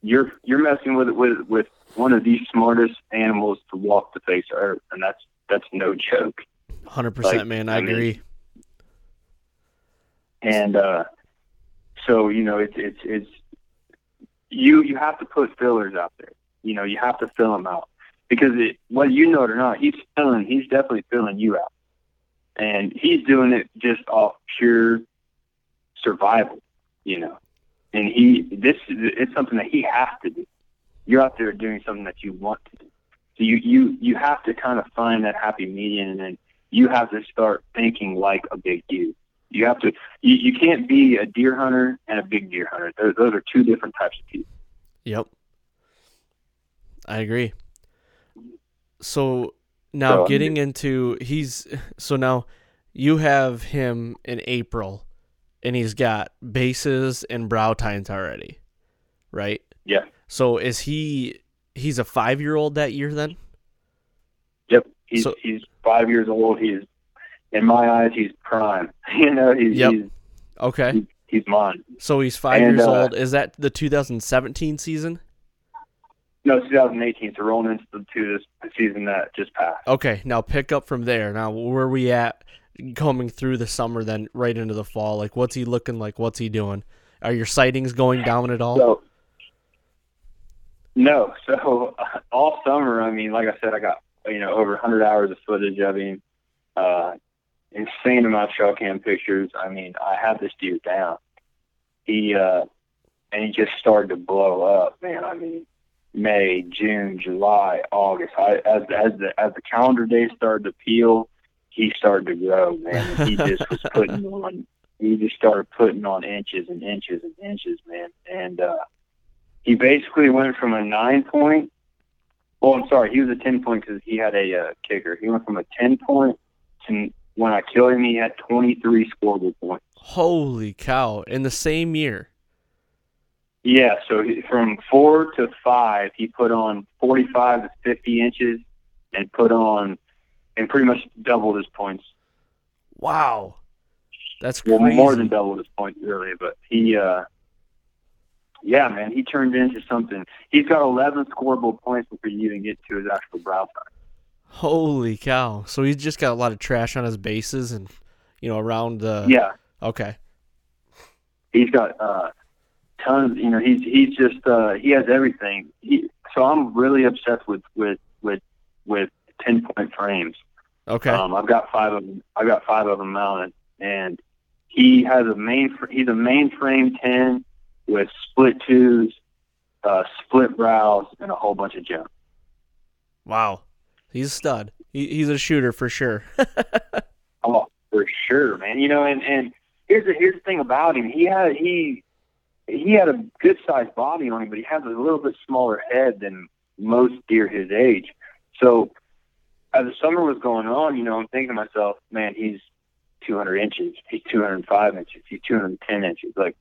you're you're messing with with with one of the smartest animals to walk the face of Earth, and that's that's no joke. one hundred percent, like, man. I, I agree. Mean, and uh, so you know it's it's it's you you have to put fillers out there. You know, you have to fill him out because it, whether you know it or not, he's filling. He's definitely filling you out, and he's doing it just off pure survival. You know, and he this it's something that he has to do. You're out there doing something that you want to do. So you you you have to kind of find that happy medium, and then you have to start thinking like a big dude. You have to. You, you can't be a deer hunter and a big deer hunter. Those, those are two different types of people. Yep, I agree. So now so, getting I'm, into he's so now you have him in April, and he's got bases and brow tines already, right? Yeah. So is he? He's a five-year-old that year then. Yep, he's so, he's five years old. He's. In my eyes, he's prime. You know, he's, yep. he's okay. He's, he's mine. So he's five and, years uh, old. Is that the two thousand seventeen season? No, two thousand eighteen. So rolling into the, to this, the season that just passed. Okay, now pick up from there. Now, where are we at coming through the summer, then right into the fall? Like, what's he looking like? What's he doing? Are your sightings going down at all? So, no. So uh, all summer, I mean, like I said, I got you know over one hundred hours of footage of him. Uh, Insane amount of trail cam pictures. I mean, I had this dude down. He uh, and he just started to blow up, man. I mean, May, June, July, August. I, as as the as the calendar days started to peel, he started to grow, man. And he just was putting on. He just started putting on inches and inches and inches, man. And uh, he basically went from a nine point. Well, I'm sorry, he was a ten point because he had a uh, kicker. He went from a ten point to when I killed him, he had twenty-three scorable points. Holy cow. In the same year. Yeah, so he, from four to five, he put on forty-five to fifty inches and put on, and pretty much doubled his points. Wow. That's crazy. Well, more than doubled his points, really. But he, uh, yeah, man, he turned into something. He's got eleven scorable points before you even get to his actual brow time. Holy cow. So he's just got a lot of trash on his bases and, you know, around the... Yeah. Okay. He's got uh, tons, you know, he's he's just, uh, he has everything. He, so I'm really obsessed with, with, with, with ten-point frames. Okay. Um, I've got five of them, I've got five of them mounted, and he has a main, he's a main frame ten with split twos, uh, split brows, and a whole bunch of jump. Wow. He's a stud. He, he's a shooter for sure. Oh, for sure, man. You know, and, and here's the here's the thing about him. He had he he had a good sized body on him, but he has a little bit smaller head than most deer his age. So as the summer was going on, you know, I'm thinking to myself, man, he's two hundred inches. He's two hundred five inches. He's two hundred ten inches. Like,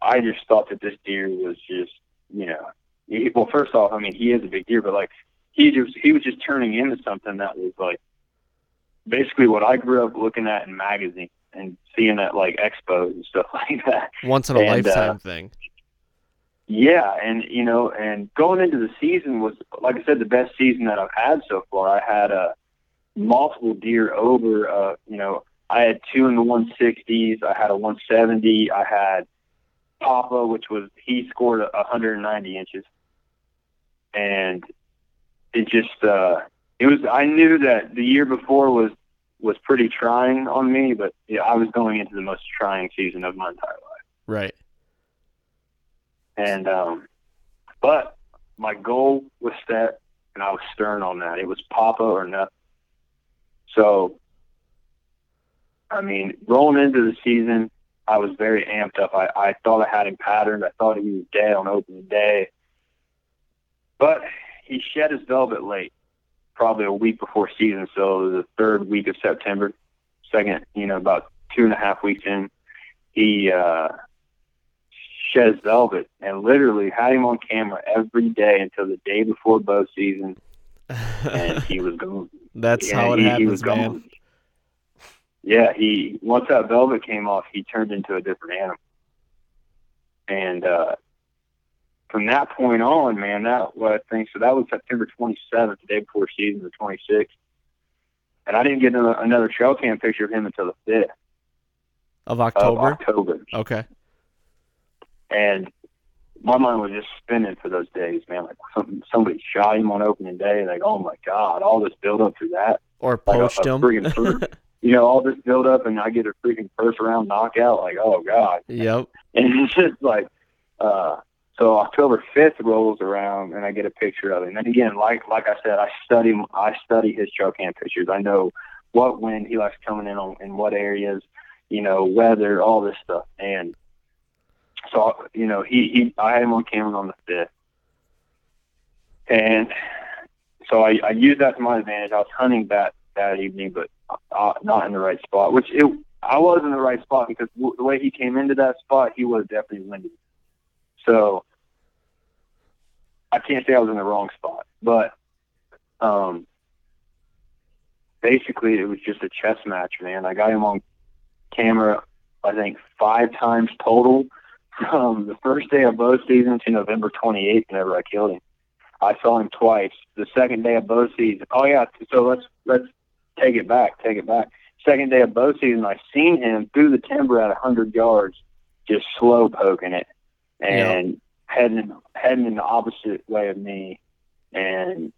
I just thought that this deer was just, you know, he, well, first off, I mean, he is a big deer, but like. He just he was just turning into something that was like basically what I grew up looking at in magazines and seeing at like expos and stuff like that. Once in a and, lifetime uh, thing. Yeah, and you know, and going into the season was, like I said, the best season that I've had so far. I had uh, multiple deer over. Uh, you know, I had two in the one sixties. I had a one seventy. I had Papa, which was he scored one hundred ninety inches, and It just, uh, it was, I knew that the year before was, was pretty trying on me, but yeah, I was going into the most trying season of my entire life. Right. And, um, but my goal was set, and I was stern on that. It was Papa or nothing. So, I mean, rolling into the season, I was very amped up. I, I thought I had him patterned. I thought he was dead on opening day. But he shed his velvet late, probably a week before season, so the third week of September, second, you know, about two and a half weeks in, he uh, shed his velvet and literally had him on camera every day until the day before bow season, and he was gone. That's yeah, how it he, happens, he was man. Gone. Yeah, he once that velvet came off, he turned into a different animal. And uh, from that point on, man, that what I think so that was September twenty-seventh, the day before season, the twenty-sixth. And I didn't get another trail cam picture of him until the fifth of October. Of October. Okay. And my mind was just spinning for those days, man. Like some, somebody shot him on opening day, like, oh my God, all this build up through that, or poached like a, a him, freaking, you know, all this build up, and I get a freaking first round knockout, like, oh God. Yep. And it's just like, uh, so October fifth rolls around, and I get a picture of him. And again, like like I said, I study I study his trail cam pictures. I know what wind he likes coming in on, in what areas, you know, weather, all this stuff. And so, you know, he, he I had him on camera on the fifth. And so I, I used that to my advantage. I was hunting that, that evening, but uh, not in the right spot, which it, I was in the right spot because w- the way he came into that spot, he was definitely winded. So I can't say I was in the wrong spot, but um, basically it was just a chess match, man. I got him on camera, I think, five times total from the first day of bow season to November twenty-eighth whenever I killed him. I saw him twice. The second day of bow season, oh, yeah, so let's let's take it back, take it back. Second day of bow season, I seen him through the timber at one hundred yards, just slow poking it. And yeah. heading heading in the opposite way of me, and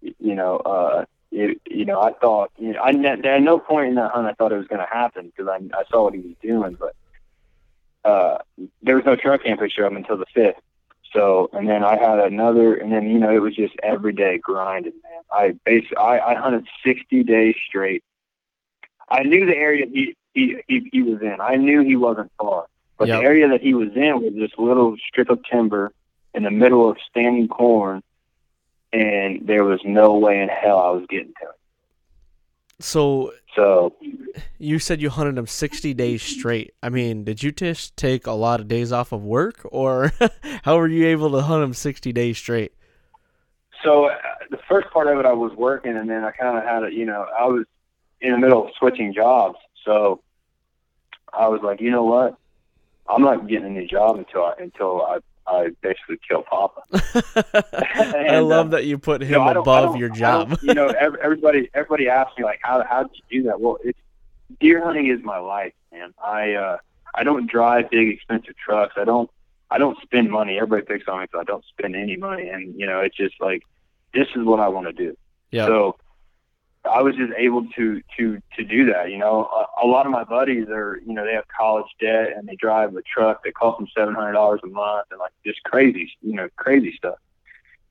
you know, uh, it, you know, I thought, you know, I at no point in that hunt I thought it was going to happen because I I saw what he was doing, but uh, there was no trail cam picture of him until the fifth. So, and then I had another, and then you know, it was just everyday grinding, man. I basically I, I hunted sixty days straight. I knew the area he he, he, he was in. I knew he wasn't far. But yep. The area that he was in was this little strip of timber in the middle of standing corn, and there was no way in hell I was getting to it. So, so you said you hunted him sixty days straight. I mean, did you just take a lot of days off of work, or how were you able to hunt him sixty days straight? So uh, the first part of it, I was working, and then I kind of had a, you know, I was in the middle of switching jobs. So I was like, you know what? I'm not getting a new job until I until I, I basically kill Papa. and, I love uh, that you put him you know, above your job. You know, everybody everybody asks me like, how how did you do that? Well, it's, deer hunting is my life, man. I uh, I don't drive big expensive trucks. I don't I don't spend money. Everybody picks on me, so I don't spend any money. And you know, it's just like this is what I want to do. Yeah. So I was just able to, to, to do that. You know, a, a lot of my buddies are, you know, they have college debt and they drive a truck that costs them seven hundred dollars a month and like just crazy, you know, crazy stuff.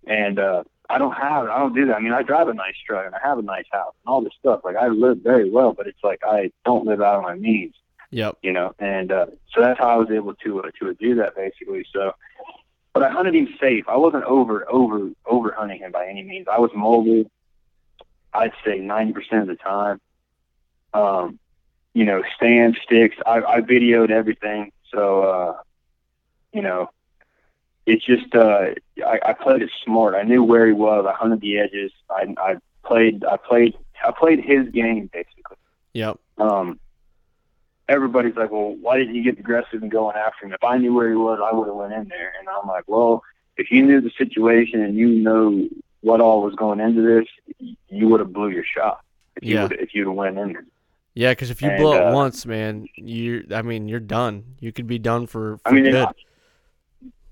And, uh, I don't have, I don't do that. I mean, I drive a nice truck and I have a nice house and all this stuff. Like I live very well, but it's like, I don't live out of my means. Yep. You know? And, uh, so that's how I was able to, uh, to do that basically. So, but I hunted him safe. I wasn't over, over, over hunting him by any means. I was mobile. I'd say ninety percent of the time, um, you know, stand sticks. I, I videoed everything. So, uh, you know, it's just, uh, I, I played it smart. I knew where he was. I hunted the edges. I, I played, I played, I played his game basically. Yep. Um, everybody's like, well, why didn't you get aggressive and going after him? If I knew where he was, I would have went in there. And I'm like, well, if you knew the situation and you know what all was going into this, you would have blew your shot if you yeah. would if you went in there. Yeah, because if you and, blow it uh, once, man, you I mean, you're done. You could be done for, for I mean, good.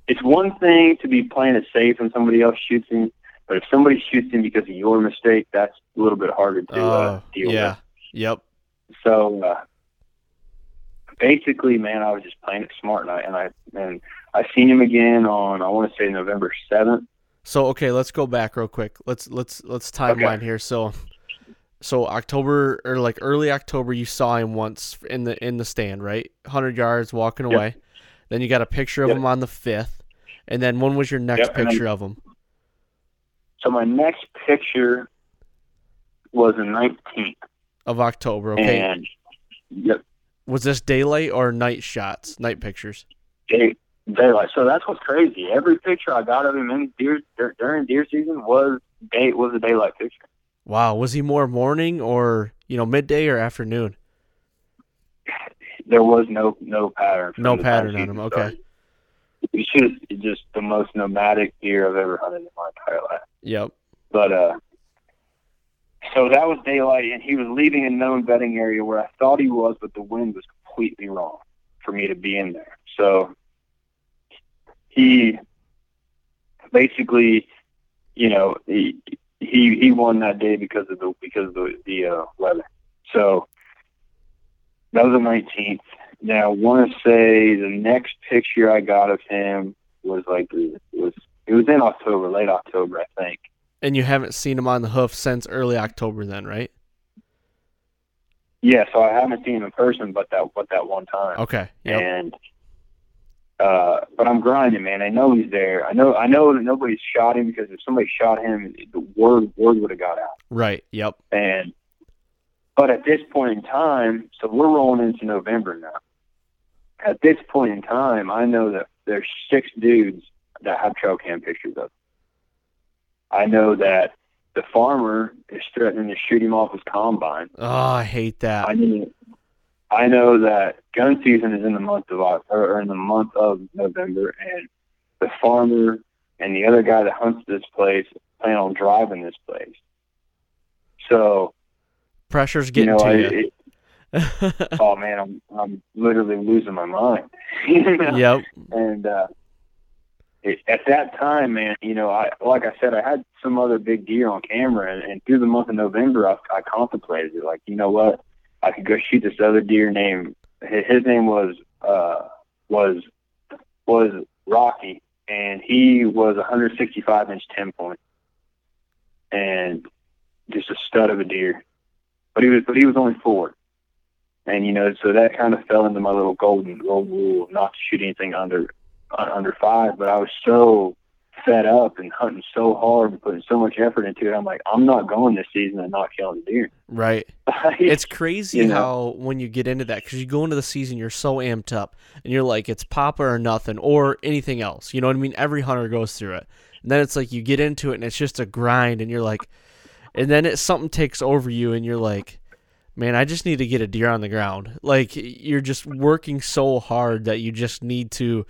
It's one thing to be playing it safe when somebody else shoots him, but if somebody shoots him because of your mistake, that's a little bit harder to uh, uh, deal yeah. with. Yeah, yep. So, uh, basically, man, I was just playing it smart, and I and I, and I seen him again on, I want to say, November seventh. So okay, let's go back real quick. Let's let's let's timeline okay. here. So, so October or like early October, you saw him once in the in the stand, right? one hundred yards, walking yep. away. Then you got a picture of yep. him on the fifth, and then when was your next yep. picture then, of him? So my next picture was the nineteenth of October. Okay. And, yep. Was this daylight or night shots? Night pictures. Day daylight. So that's what's crazy. Every picture I got of him in deer during deer season was day was a daylight picture. Wow. Was he more morning or, you know, midday or afternoon? There was no no pattern. No pattern on him. Okay. He's just just the most nomadic deer I've ever hunted in my entire life. Yep. But uh, so that was daylight, and he was leaving a known bedding area where I thought he was, but the wind was completely wrong for me to be in there. So he basically, you know, he he, he won that day because of the because of the, the uh, weather. So that was the nineteenth. Now, I want to say the next picture I got of him was like was it was in October, late October, I think. And you haven't seen him on the hoof since early October, then, right? Yeah, so I haven't seen him in person, but that but that one time. Okay. Yep. And uh, but I'm grinding, man. I know he's there. I know I know that nobody's shot him, because if somebody shot him, the word word would have got out. Right. Yep. And but at this point in time, so we're rolling into November now. At this point in time, I know that there's six dudes that have trail cam pictures of him. I know that the farmer is threatening to shoot him off his combine. Oh, I hate that. I know, I know that gun season is in the month of October, or in the month of November, and the farmer and the other guy that hunts this place plan on driving this place. So pressure's getting you know, to I, you. It, oh man, I'm I'm literally losing my mind. You know? Yep. And uh, It, at that time, man, you know, I like I said, I had some other big deer on camera, and, and through the month of November, I, I contemplated it. Like, you know what, I could go shoot this other deer named his, his name was uh, was was Rocky, and he was one sixty-five inch ten point, and just a stud of a deer. But he was but he was only four, and you know, so that kind of fell into my little golden gold rule not to shoot anything under. under five, but I was so fed up and hunting so hard and putting so much effort into it. I'm like, I'm not going this season and not killing the deer. Right. It's crazy you know? How when you get into that, because you go into the season, you're so amped up and you're like, it's Papa or nothing or anything else. You know what I mean? Every hunter goes through it. And then it's like you get into it and it's just a grind, and you're like, and then it, something takes over you and you're like, man, I just need to get a deer on the ground. Like, you're just working so hard that you just need to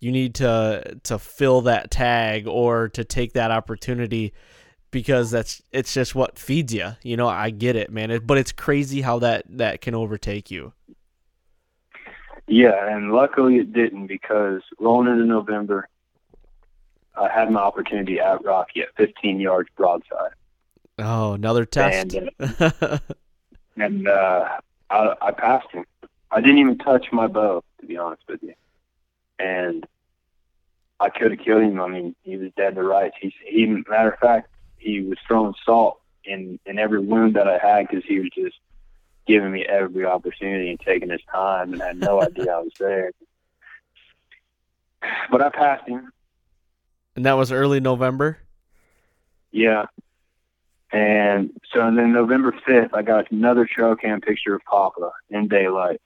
You need to to fill that tag or to take that opportunity, because that's it's just what feeds you. You know, I get it, man. It, but it's crazy how that, that can overtake you. Yeah, and luckily it didn't, because rolling into November, I had my opportunity at Rocky at fifteen yards broadside. Oh, another test. And, uh, and uh, I, I passed him. I didn't even touch my bow, to be honest with you. And I could have killed him. I mean, he was dead to rights. He, he, matter of fact, he was throwing salt in, in every wound that I had, because he was just giving me every opportunity and taking his time, and I had no idea I was there. But I passed him. And that was early November? Yeah. And so and then November fifth, I got another trail cam picture of Papa in daylight,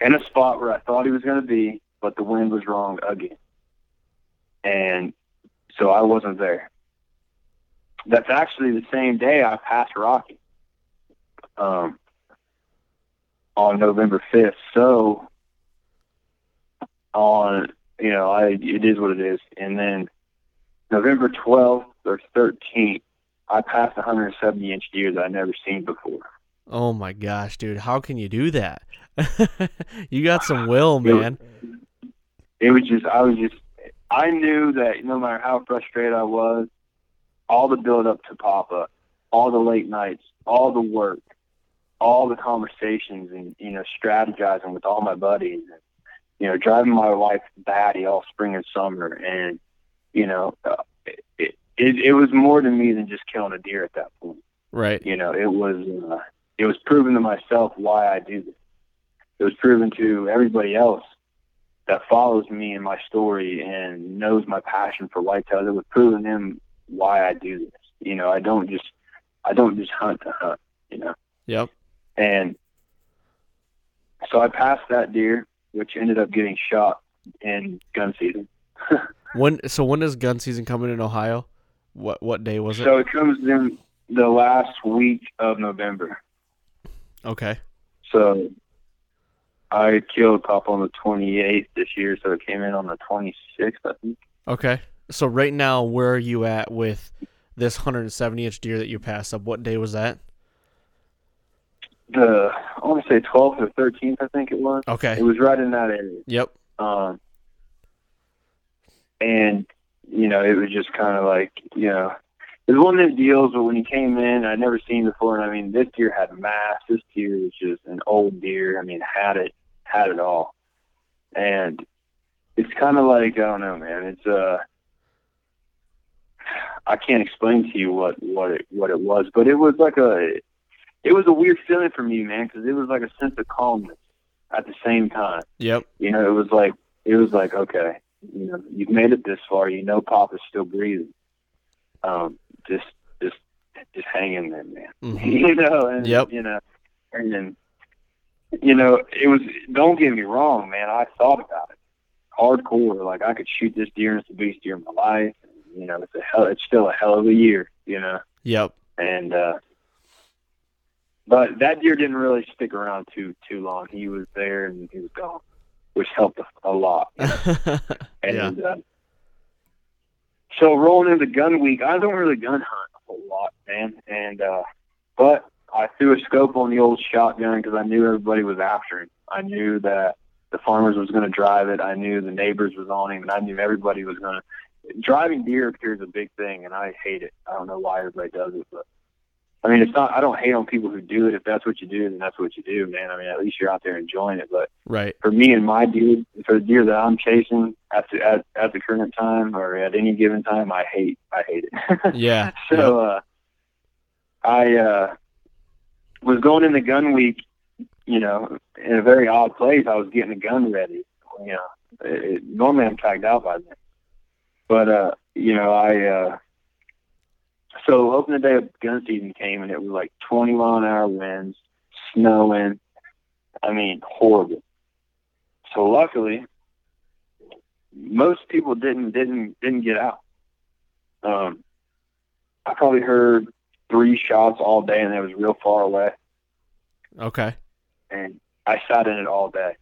in a spot where I thought he was going to be, but the wind was wrong again. And so I wasn't there. That's actually the same day I passed Rocky um, on November fifth. So on, you know, I it is what it is. And then November twelfth or thirteenth, I passed a one seventy inch deer that I'd never seen before. Oh my gosh, dude. How can you do that? You got some will, man. It was just, I was just, I knew that no matter how frustrated I was, all the build up to Papa, all the late nights, all the work, all the conversations and, you know, strategizing with all my buddies, and, you know, driving my wife batty all spring and summer. And, you know, it, it, it was more to me than just killing a deer at that point. Right. You know, it was, uh, it was proven to myself why I do this. It was proven to everybody else that follows me and my story and knows my passion for whitetails. It was proving them why I do this. You know, I don't just, I don't just hunt to hunt, you know? Yep. And so I passed that deer, which ended up getting shot in gun season. When so when does gun season come in in Ohio? What what day was it? So it comes in the last week of November. Okay. So I killed Pop on the twenty-eighth this year, so it came in on the twenty-sixth, I think. Okay. So right now, where are you at with this one hundred seventy inch deer that you passed up? What day was that? The I want to say twelfth or thirteenth, I think it was. Okay. It was right in that area. Yep. Um, and, you know, it was just kind of like, you know, it was one of those deals where when he came in, I'd never seen before. And I mean, this deer had mass. This deer was just an old deer. I mean, had it, had it all. And it's kind of like, I don't know, man, it's, uh, I can't explain to you what, what it, what it was, but it was like a, it was a weird feeling for me, man, because it was like a sense of calmness at the same time. Yep. You know, it was like, it was like, okay, you know, you've made it this far. You know, Pop is still breathing. Um, just, just, just hang in there, man. Mm-hmm. You know, and, yep. you know, and then, you know, it was, don't get me wrong, man. I thought about it hardcore. Like, I could shoot this deer, and it's the biggest deer in my life. And, you know, it's a hell, it's still a hell of a year, you know? Yep. And, uh, but that deer didn't really stick around too too long. He was there and he was gone, which helped a, a lot. You know? And yeah. uh, so rolling into gun week, I don't really gun hunt a whole lot, man. And uh, but I threw a scope on the old shotgun because I knew everybody was after him. I knew that the farmers was going to drive it. I knew the neighbors was on him, and I knew everybody was going to. Driving deer up here is a big thing, and I hate it. I don't know why everybody does it, but. I mean, it's not, I don't hate on people who do it. If that's what you do, then that's what you do, man. I mean, at least you're out there enjoying it. But right. for me and my deer, for the deer that I'm chasing at the, at, at the current time or at any given time, I hate, I hate it. Yeah. so, yep. uh, I, uh, was going into gun week, you know, in a very odd place. I was getting a gun ready. You know, it, it, normally I'm tagged out by then. But, uh, you know, I, uh, so opening day of gun season came, and it was like twenty mile an hour winds, snowing. I mean, horrible. So luckily, most people didn't didn't didn't get out. Um, I probably heard three shots all day, and it was real far away. Okay. And I sat in it all day.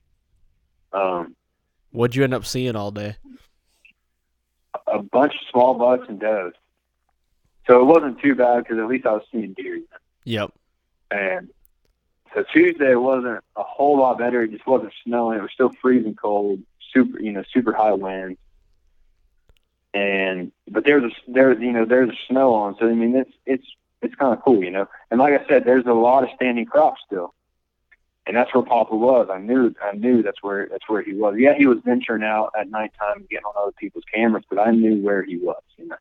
Um, what'd you end up seeing all day? A bunch of small bucks and does. So it wasn't too bad because at least I was seeing deer. Yep. And so Tuesday wasn't a whole lot better. It just wasn't snowing. It was still freezing cold, super, you know, super high wind. And, but there's a, there's, you know, there's a snow on. So, I mean, it's, it's, it's kind of cool, you know? And like I said, there's a lot of standing crops still. And that's where Papa was. I knew, I knew that's where, that's where he was. Yeah. He was venturing out at nighttime, getting on other people's cameras, but I knew where he was, you know?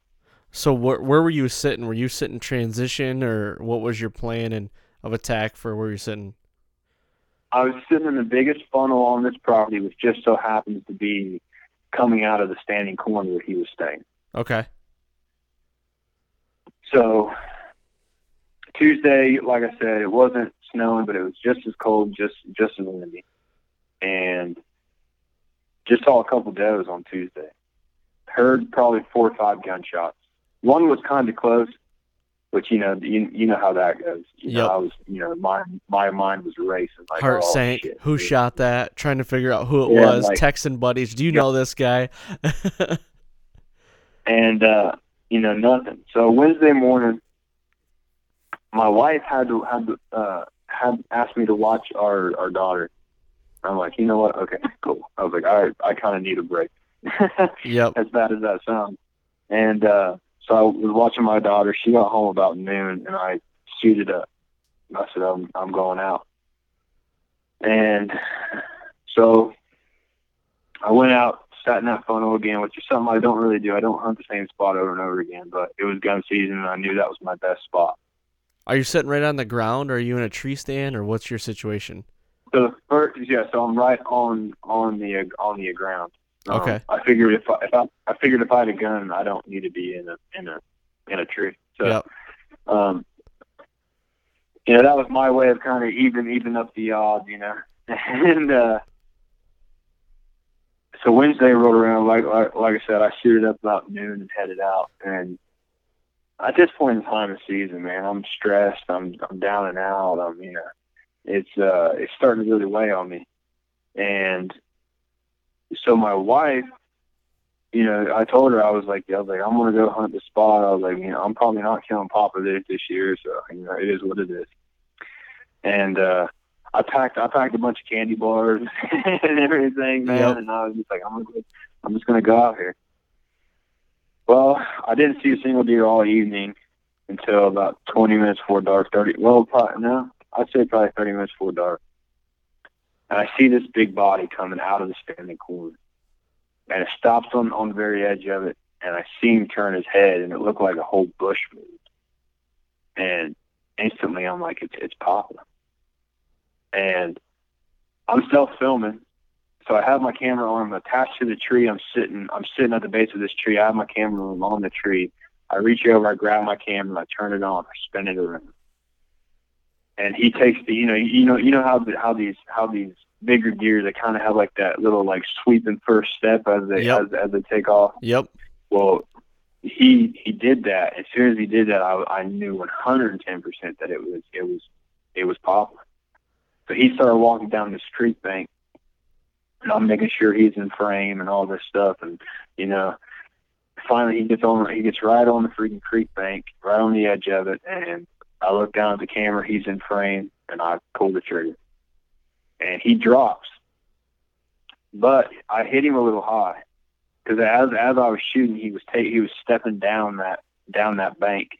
So where where were you sitting? Were you sitting transition, or what was your plan and of attack for where you're sitting? I was sitting in the biggest funnel on this property, which just so happens to be coming out of the standing corner where he was staying. Okay. So Tuesday, like I said, it wasn't snowing, but it was just as cold, just just as windy, and just saw a couple does on Tuesday. Heard probably four or five gunshots. One was kind of close, but you know, you, you know how that goes. You yep. know, I was, you know, my my mind was racing. Like, Heart oh, sank. Shit, who dude. shot that? Trying to figure out who it yeah, was. Like, texting buddies. Do you yeah. know this guy? and uh, you know nothing. So Wednesday morning, my wife had to had to, uh, had asked me to watch our our daughter. I'm like, you know what? Okay, cool. I was like, all right, I kind of need a break. Yep. As bad as that sounds. And uh, so I was watching my daughter. She got home about noon, and I suited up. I said, I'm, I'm going out. And so I went out, sat in that funnel again, which is something I don't really do. I don't hunt the same spot over and over again, but it was gun season, and I knew that was my best spot. Are you sitting right on the ground, or are you in a tree stand, or what's your situation? So the first, yeah, so I'm right on on the on the ground. Okay. Um, I figured if I, if I I figured if I had a gun, I don't need to be in a in a in a tree. So, yep. um, you know, that was my way of kind of even even up the odds, you know. and uh, so Wednesday rolled around. Like, like like I said, I shoot it up about noon and headed out. And at this point in time of the season, man, I'm stressed. I'm I'm down and out. I'm you know, it's uh it's starting to really weigh on me. And so my wife, you know, I told her, I was like, yeah, I was like, I'm gonna go hunt the spot. I was like, you know, I'm probably not killing Papa this this year, so you know, it is what it is. And uh, I packed I packed a bunch of candy bars and everything, man. Yep. And I was just like, I'm gonna, I'm just gonna go out here. Well, I didn't see a single deer all evening until about twenty minutes before dark. Thirty, well, probably, no, I'd say probably thirty minutes before dark. And I see this big body coming out of the standing corn, and it stops on, on the very edge of it, and I see him turn his head, and it looked like a whole bush moved. And instantly, I'm like, it's it's Papa. And I'm self-filming, so I have my camera arm attached to the tree. I'm sitting, I'm sitting at the base of this tree. I have my camera arm on the tree. I reach over, I grab my camera, I turn it on, I spin it around. And he takes the, you know, you know, you know how the, how these how these bigger deer, they kind of have like that little like sweeping first step as they yep. as, as they take off. Yep. Well, he he did that. As soon as he did that, I I knew one hundred ten percent that it was it was it was Papa. So he started walking down this creek bank, and I'm making sure he's in frame and all this stuff. And you know, finally he gets on he gets right on the freaking creek bank, right on the edge of it, and I look down at the camera, he's in frame, and I pull the trigger. And he drops. But I hit him a little high, because as as I was shooting, he was ta- he was stepping down that down that bank,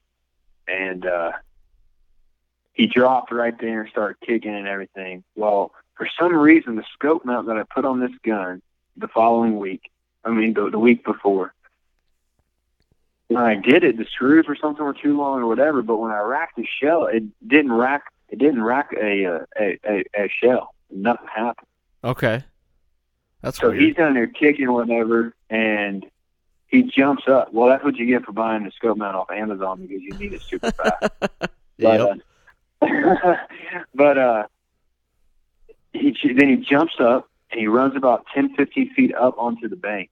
and uh, he dropped right there and started kicking and everything. Well, for some reason, the scope mount that I put on this gun the following week, I mean the, the week before, when I did it, the screws or something were too long or whatever. But when I racked the shell, it didn't rack. It didn't rack a a, a, a shell. Nothing happened. Okay, that's so weird. He's down there kicking whatever, and he jumps up. Well, that's what you get for buying the scope mount off Amazon, because you need it super fast. Yep. But uh, but, uh he, then he jumps up and he runs about ten, fifteen feet up onto the bank,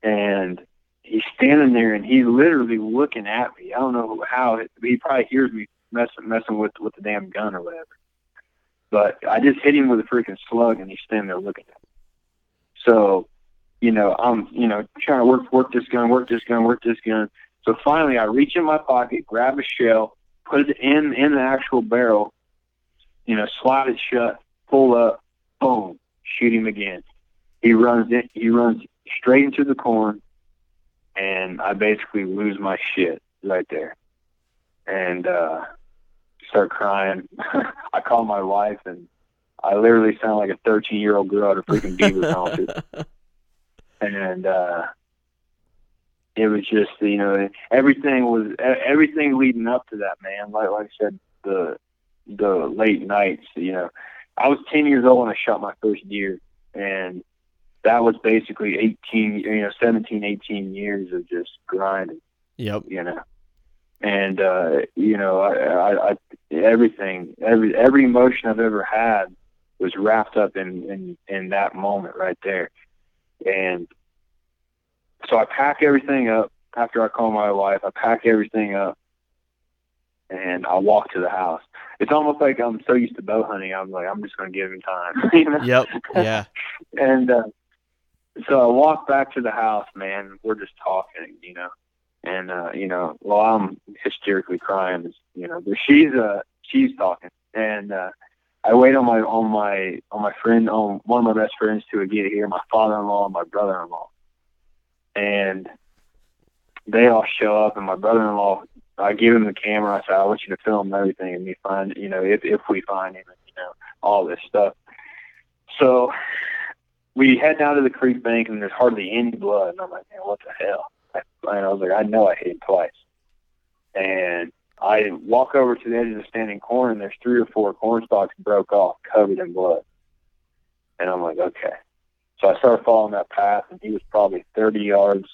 and he's standing there, and he's literally looking at me. I don't know how. It, he probably hears me messing messing with, with the damn gun or whatever. But I just hit him with a freaking slug, and he's standing there looking at me. So, you know, I'm, you know, trying to work work this gun, work this gun, work this gun. So finally I reach in my pocket, grab a shell, put it in, in the actual barrel, you know, slide it shut, pull up, boom, shoot him again. He runs in, he runs straight into the corn, and I basically lose my shit right there, and uh, start crying. I call my wife, and I literally sound like a thirteen-year-old girl at a freaking Beaver concert. And uh, it was just, you know, everything was everything leading up to that, man. Like like I said, the the late nights. You know, I was ten years old when I shot my first deer, and that was basically eighteen, you know, seventeen, eighteen years of just grinding. Yep. You know, and uh, you know, I, I, I, everything, every, every emotion I've ever had was wrapped up in, in, in that moment right there. And so I pack everything up after I call my wife. I pack everything up, and I walk to the house. It's almost like I'm so used to bow hunting. I'm like, I'm just going to give him time. You know? Yep. Yeah. And uh, so I walk back to the house, man. We're just talking, you know, and, uh, you know, while I'm hysterically crying, you know, but she's, uh, she's talking, and, uh, I wait on my, on my, on my friend, on one of my best friends to get here, my father-in-law and my brother-in-law, and they all show up, and my brother-in-law, I give him the camera. I said, I want you to film everything, and we find, you know, if, if we find him, you know, all this stuff. So we head down to the creek bank, and there's hardly any blood. And I'm like, man, what the hell? I, and I was like, I know I hit him twice. And I walk over to the edge of the standing corn, and there's three or four corn stalks broke off, covered in blood. And I'm like, okay. So I started following that path, and he was probably thirty yards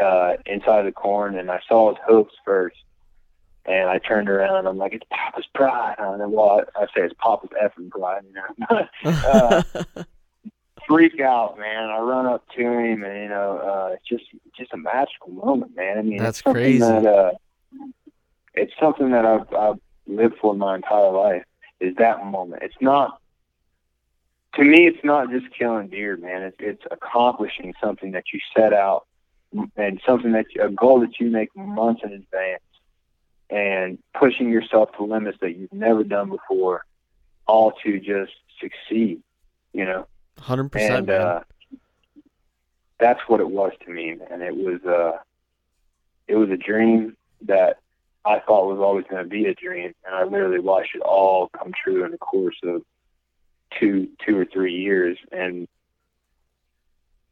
uh, inside the corn, and I saw his hooves first. And I turned around, and I'm like, it's Papa's Pride. And well, I, I say it's Papa's effing pride, you know. uh, freak out, man. I run up to him, and you know, uh, it's just just a magical moment, man. I mean, that's it's crazy. That, uh, it's something that I've, I've lived for my entire life. Is that moment? It's not. To me, it's not just killing deer, man. It's it's accomplishing something that you set out and something that you, a goal that you make months in advance, and pushing yourself to limits that you've never done before, all to just succeed. You know, hundred percent. And uh, that's what it was to me, man. It was uh, it was a dream that I thought was always going to be a dream, and I literally watched it all come true in the course of two, two or three years. And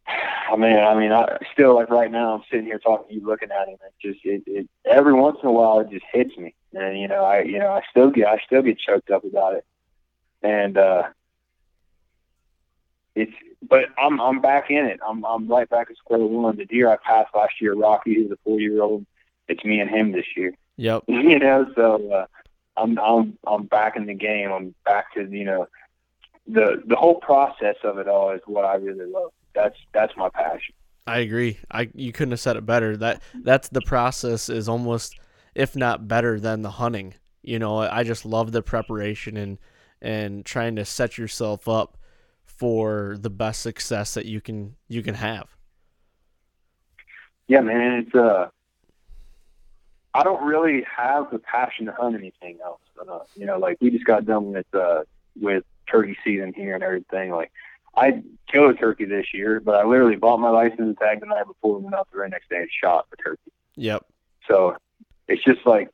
I mean, I mean, I still like right now. I'm sitting here talking to you, looking at him. It just it, it every once in a while it just hits me, and you know, I you know I still get I still get choked up about it, and. uh It's, but I'm I'm back in it. I'm I'm right back at square one. The deer I passed last year, Rocky, who's a four year old. It's me and him this year. Yep. You know, so uh, I'm I'm I'm back in the game. I'm back to you know, the the whole process of it all is what I really love. That's that's my passion. I agree. I you couldn't have said it better. That that's the process is almost, if not better than the hunting. You know, I just love the preparation and and trying to set yourself up for the best success that you can you can have. Yeah, man, it's uh I don't really have the passion to hunt anything else. Uh, you know, like we just got done with uh with turkey season here and everything. Like I killed a turkey this year, but I literally bought my license and tag the night before and went out the very next day and shot a turkey. Yep. So it's just like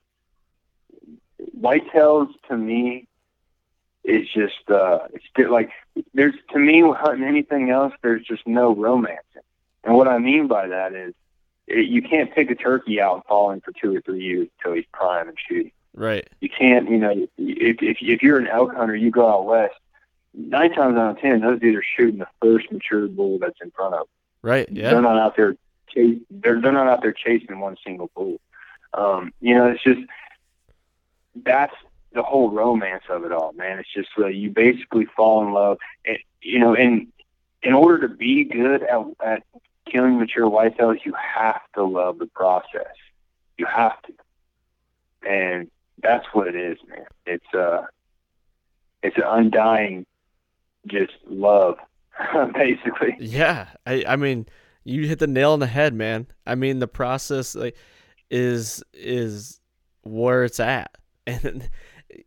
whitetails to me. It's just, uh, it's like, there's, to me, hunting anything else, there's just no romance. And what I mean by that is, it, you can't take a turkey out and fall in for two or three years until he's prime and shooting. Right. You can't, you know, if, if if you're an elk hunter, you go out west, nine times out of ten, those dudes are shooting the first mature bull that's in front of them. Right, yeah. They're not out there, chase, they're, they're not out there chasing one single bull. Um, you know, it's just, that's the whole romance of it all, man. It's just uh, you basically fall in love. And, you know, and in order to be good at, at killing mature whitetails, you have to love the process. You have to, and that's what it is, man. It's uh, it's an undying, just love, basically. Yeah, I, I mean, you hit the nail on the head, man. I mean, the process like is is where it's at, and.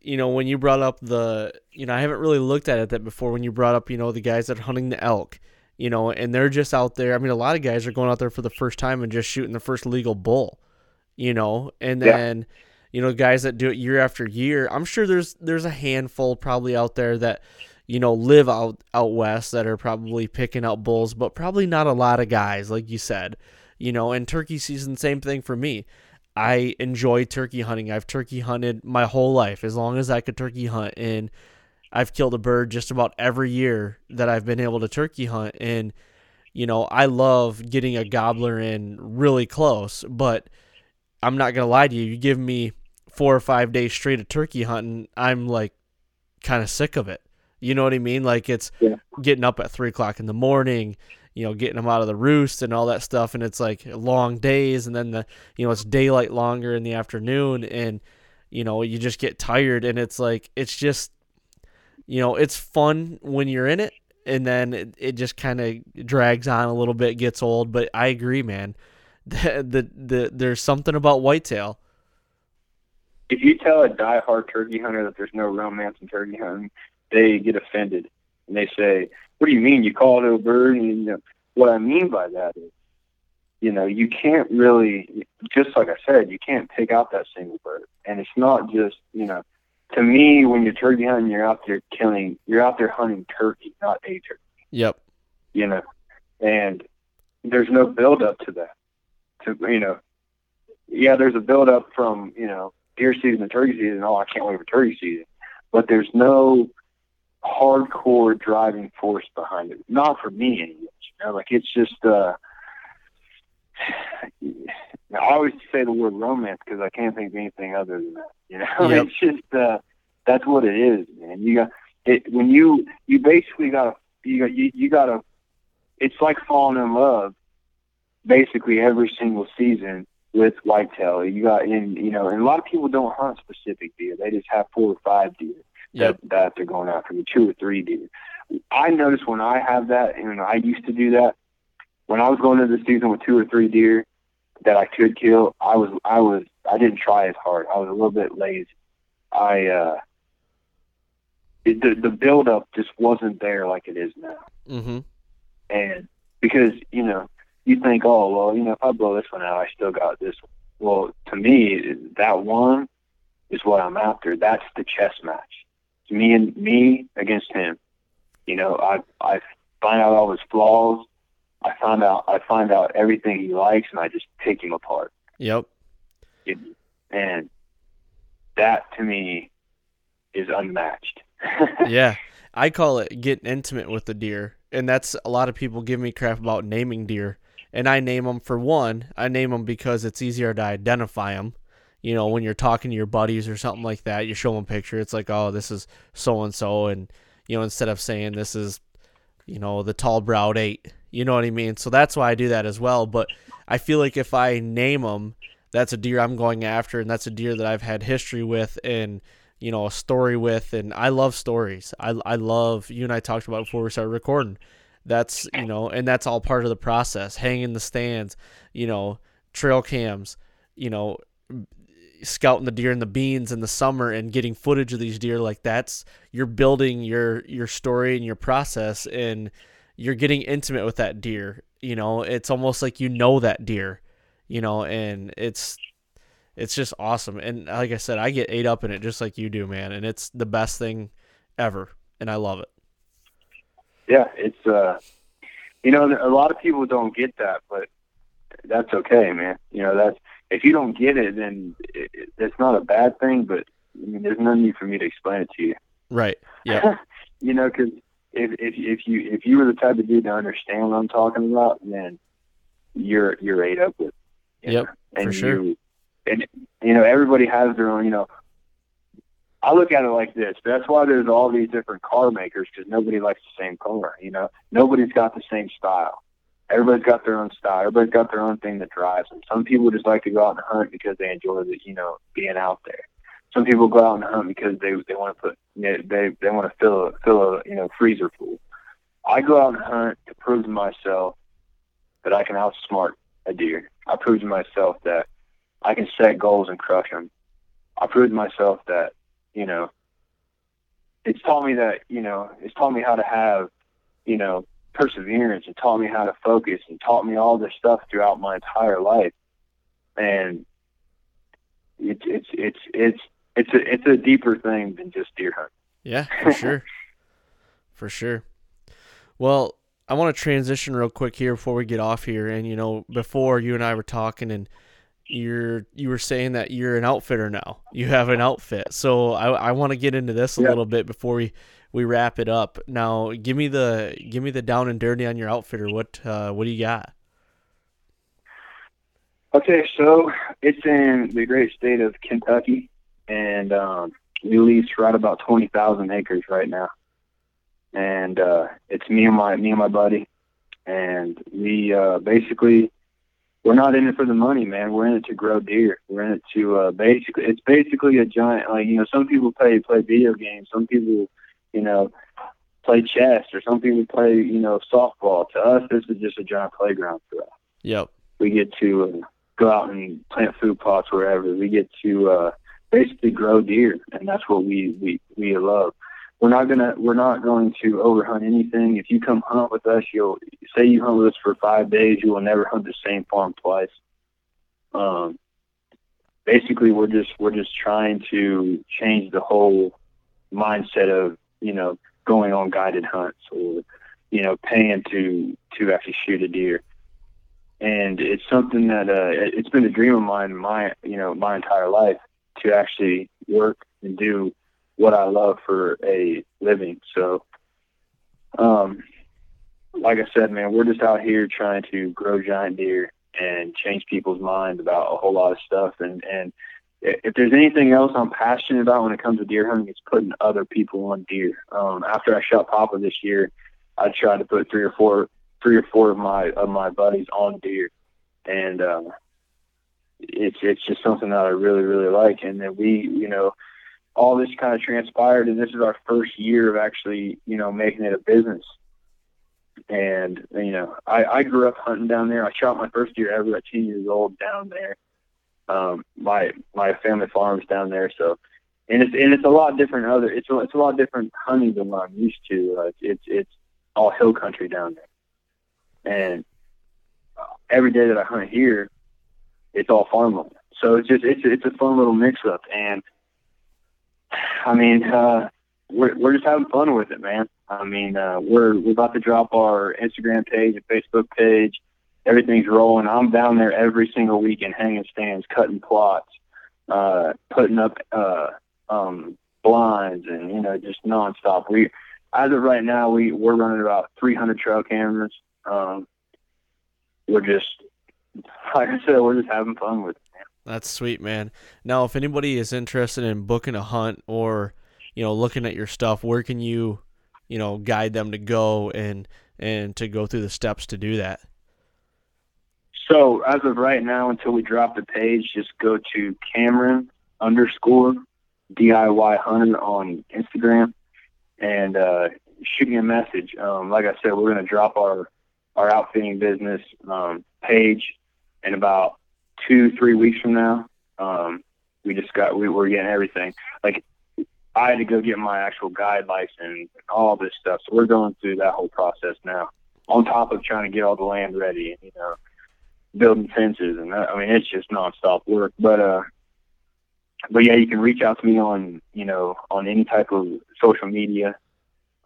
You know, when you brought up the, you know, I haven't really looked at it that before when you brought up, you know, the guys that are hunting the elk, you know, and they're just out there. I mean, a lot of guys are going out there for the first time and just shooting the first legal bull, you know, and then, yeah. You know, guys that do it year after year, I'm sure there's, there's a handful probably out there that, you know, live out, out west that are probably picking out bulls, but probably not a lot of guys, like you said, you know, and turkey season, same thing for me. I enjoy turkey hunting. I've turkey hunted my whole life, as long as I could turkey hunt. And I've killed a bird just about every year that I've been able to turkey hunt. And, you know, I love getting a gobbler in really close, but I'm not going to lie to you. You give me four or five days straight of turkey hunting, I'm like kind of sick of it. You know what I mean? Like it's yeah. Getting up at three o'clock in the morning, you know, getting them out of the roost and all that stuff. And it's like long days. And then the, you know, it's daylight longer in the afternoon and, you know, you just get tired and it's like, it's just, you know, it's fun when you're in it. And then it, it just kind of drags on a little bit, gets old, but I agree, man, the, the, the, there's something about whitetail. If you tell a diehard turkey hunter that there's no romance in turkey hunting, they get offended and they say, what do you mean? You call it a bird? And, you know, what I mean by that is, you know, you can't really, just like I said, you can't pick out that single bird. And it's not just, you know, to me, when you're turkey hunting, you're out there killing, you're out there hunting turkey, not a turkey. Yep. You know, and there's no build up to that. To, you know, yeah, there's a build up from, you know, deer season to turkey season. Oh, I can't wait for turkey season. But there's no hardcore driving force behind it. Not for me anyway. You know, like it's just uh I always say the word romance because I can't think of anything other than that. You know, yep. It's just uh that's what it is, man. You got it when you you basically gotta you got you, you gotta it's like falling in love basically every single season with whitetail. You got in, you know, and a lot of people don't hunt specific deer. They just have four or five deer yep. that, that they're going after, two or three deer. I noticed when I have that, and I used to do that, when I was going into the season with two or three deer that I could kill, I was, I was, I didn't try as hard. I was a little bit lazy. I, uh, it, the, the buildup just wasn't there like it is now. Mm-hmm. And because, you know, you think, oh, well, you know, if I blow this one out, I still got this one. Well, to me, that one is what I'm after. That's the chess match. It's me and me against him. You know, I, I find out all his flaws. I find out, I find out everything he likes, and I just pick him apart. Yep. It, and that to me is unmatched. Yeah. I call it getting intimate with the deer. And that's, a lot of people give me crap about naming deer. And I name them for one. I name them because it's easier to identify them. You know, when you're talking to your buddies or something like that, you show them a picture. It's like, oh, this is so-and-so. And, you know, instead of saying this is, you know, the tall-browed eight. You know what I mean? So that's why I do that as well. But I feel like if I name them, that's a deer I'm going after, and that's a deer that I've had history with and, you know, a story with. And I love stories. I, I love, you and I talked about it before we started recording. That's, you know, and that's all part of the process. Hanging the stands, you know, trail cams, you know, scouting the deer in the beans in the summer and getting footage of these deer. Like, that's, you're building your, your story and your process, and you're getting intimate with that deer. You know, it's almost like you know that deer, you know, and it's, it's just awesome. And like I said, I get ate up in it just like you do, man. And it's the best thing ever. And I love it. Yeah. It's, uh, you know, a lot of people don't get that, but that's okay, man. You know, that's, if you don't get it, then it, it, it's not a bad thing, but I mean, there's no need for me to explain it to you. Right. Yeah. You know, cause, If, if if you if you were the type of dude to understand what I'm talking about, then you're you're ate up with it. Yep, and for sure. You, and you know, everybody has their own. You know, I look at it like this. That's why there's all these different car makers, because nobody likes the same car. You know, nobody's got the same style. Everybody's got their own style. Everybody's got their own thing that drives them. Some people just like to go out and hunt because they enjoy the, you know, being out there. Some people go out and hunt because they they want to put they they want to fill a, fill a you know freezer full. I go out and hunt to prove to myself that I can outsmart a deer. I prove to myself that I can set goals and crush them. I prove to myself that, you know, it's taught me that, you know, it's taught me how to have, you know, perseverance, and taught me how to focus, and taught me all this stuff throughout my entire life. And it's it's it's it's It's a it's a deeper thing than just deer hunting. Yeah, for sure. For sure. Well, I want to transition real quick here before we get off here. And, you know, before you and I were talking, and you're you were saying that you're an outfitter now. You have an outfit. So I I want to get into this a yeah. little bit before we, we wrap it up. Now, give me the give me the down and dirty on your outfitter. What uh, what do you got? Okay, so it's in the great state of Kentucky. And um, we lease right about twenty thousand acres right now, and uh, it's me and my me and my buddy, and we uh, basically we're not in it for the money, man. We're in it to grow deer. We're in it to uh, basically it's basically a giant, like, you know, some people play play video games, some people, you know, play chess, or some people play, you know, softball. To us, this is just a giant playground for us. Yep, we get to uh, go out and plant food plots wherever. We get to uh, basically grow deer, and that's what we, we, we love. We're not gonna we're not going to overhunt anything. If you come hunt with us, you'll say you hunt with us for five days, you will never hunt the same farm twice. Um, basically, we're just we're just trying to change the whole mindset of, you know, going on guided hunts, or, you know, paying to to actually shoot a deer. And it's something that uh, it's been a dream of mine my you know my entire life, to actually work and do what I love for a living. So, um, like I said, man, we're just out here trying to grow giant deer and change people's minds about a whole lot of stuff. And, and if there's anything else I'm passionate about when it comes to deer hunting, it's putting other people on deer. Um, after I shot Papa this year, I tried to put three or four three or four of my of my buddies on deer, and uh, it's it's just something that I really really like. And then we, you know, all this kind of transpired, and this is our first year of actually, you know, making it a business. And you know, I, I grew up hunting down there. I shot my first deer ever at ten years old down there. Um, my my family farm's down there, so. And it's and it's a lot different other it's a, it's a lot different hunting than what I'm used to. Like it's it's all hill country down there, and every day that I hunt here, it's all farmland. So it's just it's it's a fun little mix up, and I mean uh, we're we're just having fun with it, man. I mean uh, we're we're about to drop our Instagram page and Facebook page. Everything's rolling. I'm down there every single weekend, hanging stands, cutting plots, uh, putting up. Uh, um blinds, and you know, just nonstop. We as of right now we we're running about three hundred trail cameras. Um we're just, like I said, we're just having fun with it, man. That's sweet, man. Now, if anybody is interested in booking a hunt or, you know, looking at your stuff, where can you, you know, guide them to go and and to go through the steps to do that? So as of right now, until we drop the page, just go to Cameron underscore D I Y Hunter on Instagram, and uh, shoot me a message. Um, like I said, we're going to drop our, our outfitting business um, page in about two, three weeks from now. Um, we just got, we were getting everything. Like, I had to go get my actual guide license and all this stuff. So we're going through that whole process now, on top of trying to get all the land ready and, you know, building fences. And that, I mean, it's just nonstop work, but, uh, But yeah, you can reach out to me on, you know, on any type of social media,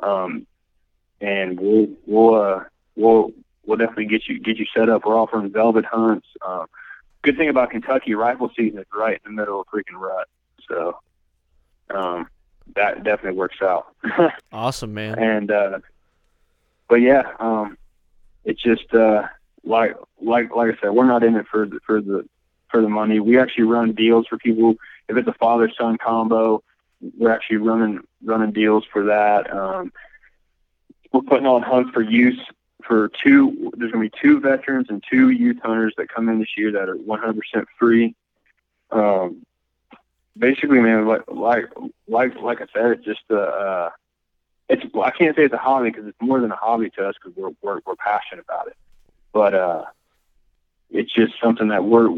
um, and we'll we'll uh, we'll we'll definitely get you get you set up. We're offering velvet hunts. Um, good thing about Kentucky, rifle season is right in the middle of freaking rut, so um, that definitely works out. Awesome, man. And uh, but yeah, um, it's just uh, like like like I said, we're not in it for the, for the for the money. We actually run deals for people. If it's a father-son combo, we're actually running running deals for that. Um, we're putting on hunts for youth. For two, there's going to be two veterans and two youth hunters that come in this year that are one hundred percent free. Um, basically, man, like like like like I said, it's just a uh, it's I can't say it's a hobby because it's more than a hobby to us because we're, we're we're passionate about it. But uh, it's just something that we're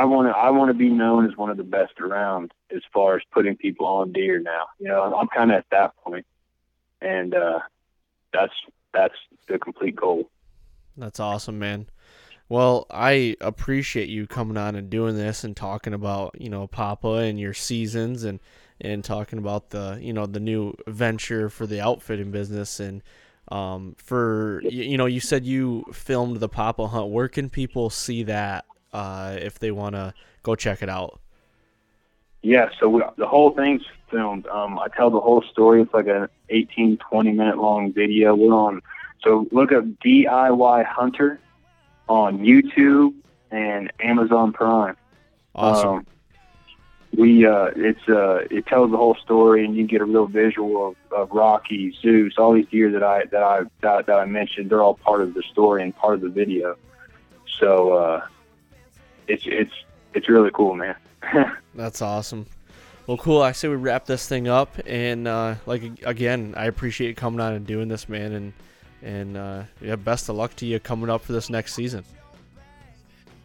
I want to I want to be known as one of the best around as far as putting people on deer now. You know, I'm kind of at that point, and uh, that's that's the complete goal. That's awesome, man. Well, I appreciate you coming on and doing this and talking about, you know, Papa and your seasons and, and talking about the, you know, the new venture for the outfitting business. And um, for, you, you know, you said you filmed the Papa hunt. Where can people see that? Uh, if they want to go check it out. Yeah, so we, the whole thing's filmed. Um, I tell the whole story. It's like an eighteen, twenty minute long video. We're on, so look up D I Y Hunter on YouTube and Amazon Prime. Awesome. Um, we uh, it's uh, it tells the whole story, and you get a real visual of, of Rocky, Zeus, all these deer that I that I that, that I mentioned. They're all part of the story and part of the video. So. Uh, It's it's it's really cool, man. That's awesome. Well, cool. I say we wrap this thing up, and uh, like again, I appreciate you coming on and doing this, man. And and uh, yeah, best of luck to you coming up for this next season.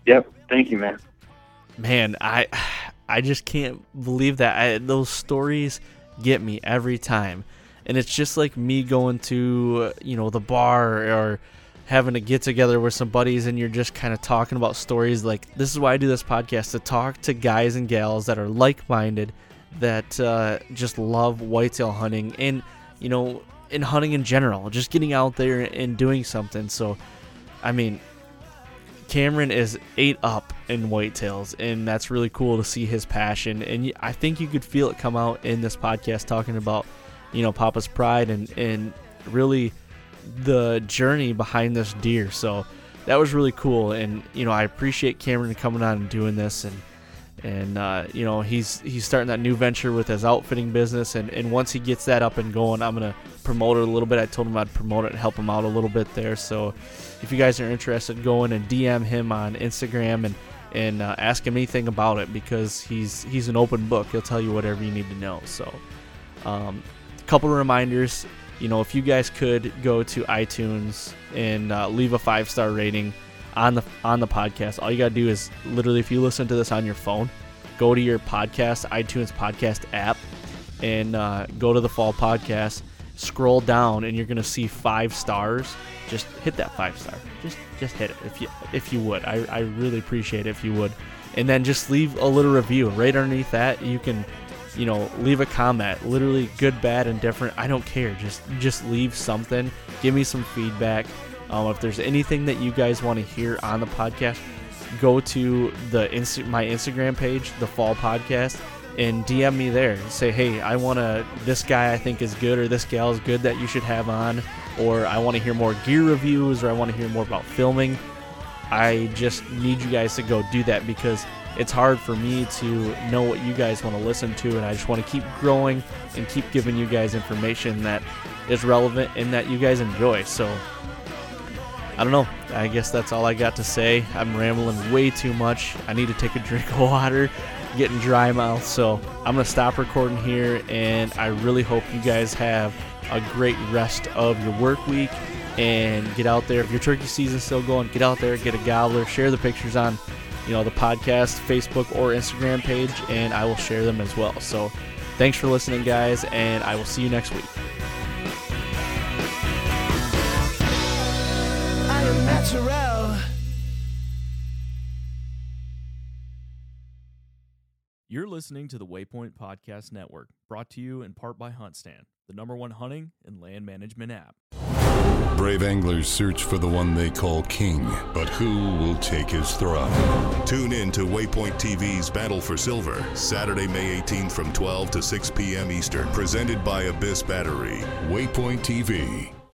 Yep. Thank you, man. Man, I I just can't believe that I, those stories get me every time, and it's just like me going to, you know, the bar or having a get together with some buddies, and you're just kind of talking about stories. Like, this is why I do this podcast, to talk to guys and gals that are like-minded, that uh, just love whitetail hunting and, you know, and hunting in general, just getting out there and doing something. So, I mean, Cameron is eight up in whitetails, and that's really cool to see his passion. And I think you could feel it come out in this podcast, talking about, you know, Papa's Pride and, and really the journey behind this deer. So that was really cool, and you know, I appreciate Cameron coming on and doing this, and and uh you know, he's he's starting that new venture with his outfitting business, and and once he gets that up and going, I'm gonna promote it a little bit. I told him I'd promote it and help him out a little bit there. So if you guys are interested, go in and D M him on Instagram and and uh, ask him anything about it, because he's he's an open book. He'll tell you whatever you need to know. So um, a couple of reminders. You know, if you guys could go to iTunes and uh, leave a five-star rating on the on the podcast. All you got to do is literally, if you listen to this on your phone, go to your podcast, iTunes podcast app, and uh, go to The Fall Podcast. Scroll down, and you're going to see five stars. Just hit that five star. Just just hit it if you if you would. I, I really appreciate it if you would. And then just leave a little review. Right underneath that, you can... you know, leave a comment, literally good, bad, and different. I don't care. Just, just leave something. Give me some feedback. Um, if there's anything that you guys want to hear on the podcast, go to the Inst- my Instagram page, The Fall Podcast, and D M me there. And say, hey, I want to, this guy I think is good, or this gal is good that you should have on, or I want to hear more gear reviews, or I want to hear more about filming. I just need you guys to go do that, because it's hard for me to know what you guys want to listen to, and I just want to keep growing and keep giving you guys information that is relevant and that you guys enjoy. So, I don't know. I guess that's all I got to say. I'm rambling way too much. I need to take a drink of water, getting dry mouth. So, I'm going to stop recording here, and I really hope you guys have a great rest of your work week. And get out there. If your turkey season's still going, get out there, get a gobbler, share the pictures on, you know, the podcast, Facebook, or Instagram page, and I will share them as well. So thanks for listening, guys, and I will see you next week. I am natural. You're listening to the Waypoint Podcast Network, brought to you in part by HuntStand, the number one hunting and land management app. Brave anglers search for the one they call king, but who will take his throne? Tune in to Waypoint T V's Battle for Silver, Saturday, May eighteenth from twelve to six p.m. Eastern, presented by Abyss Battery. Waypoint T V.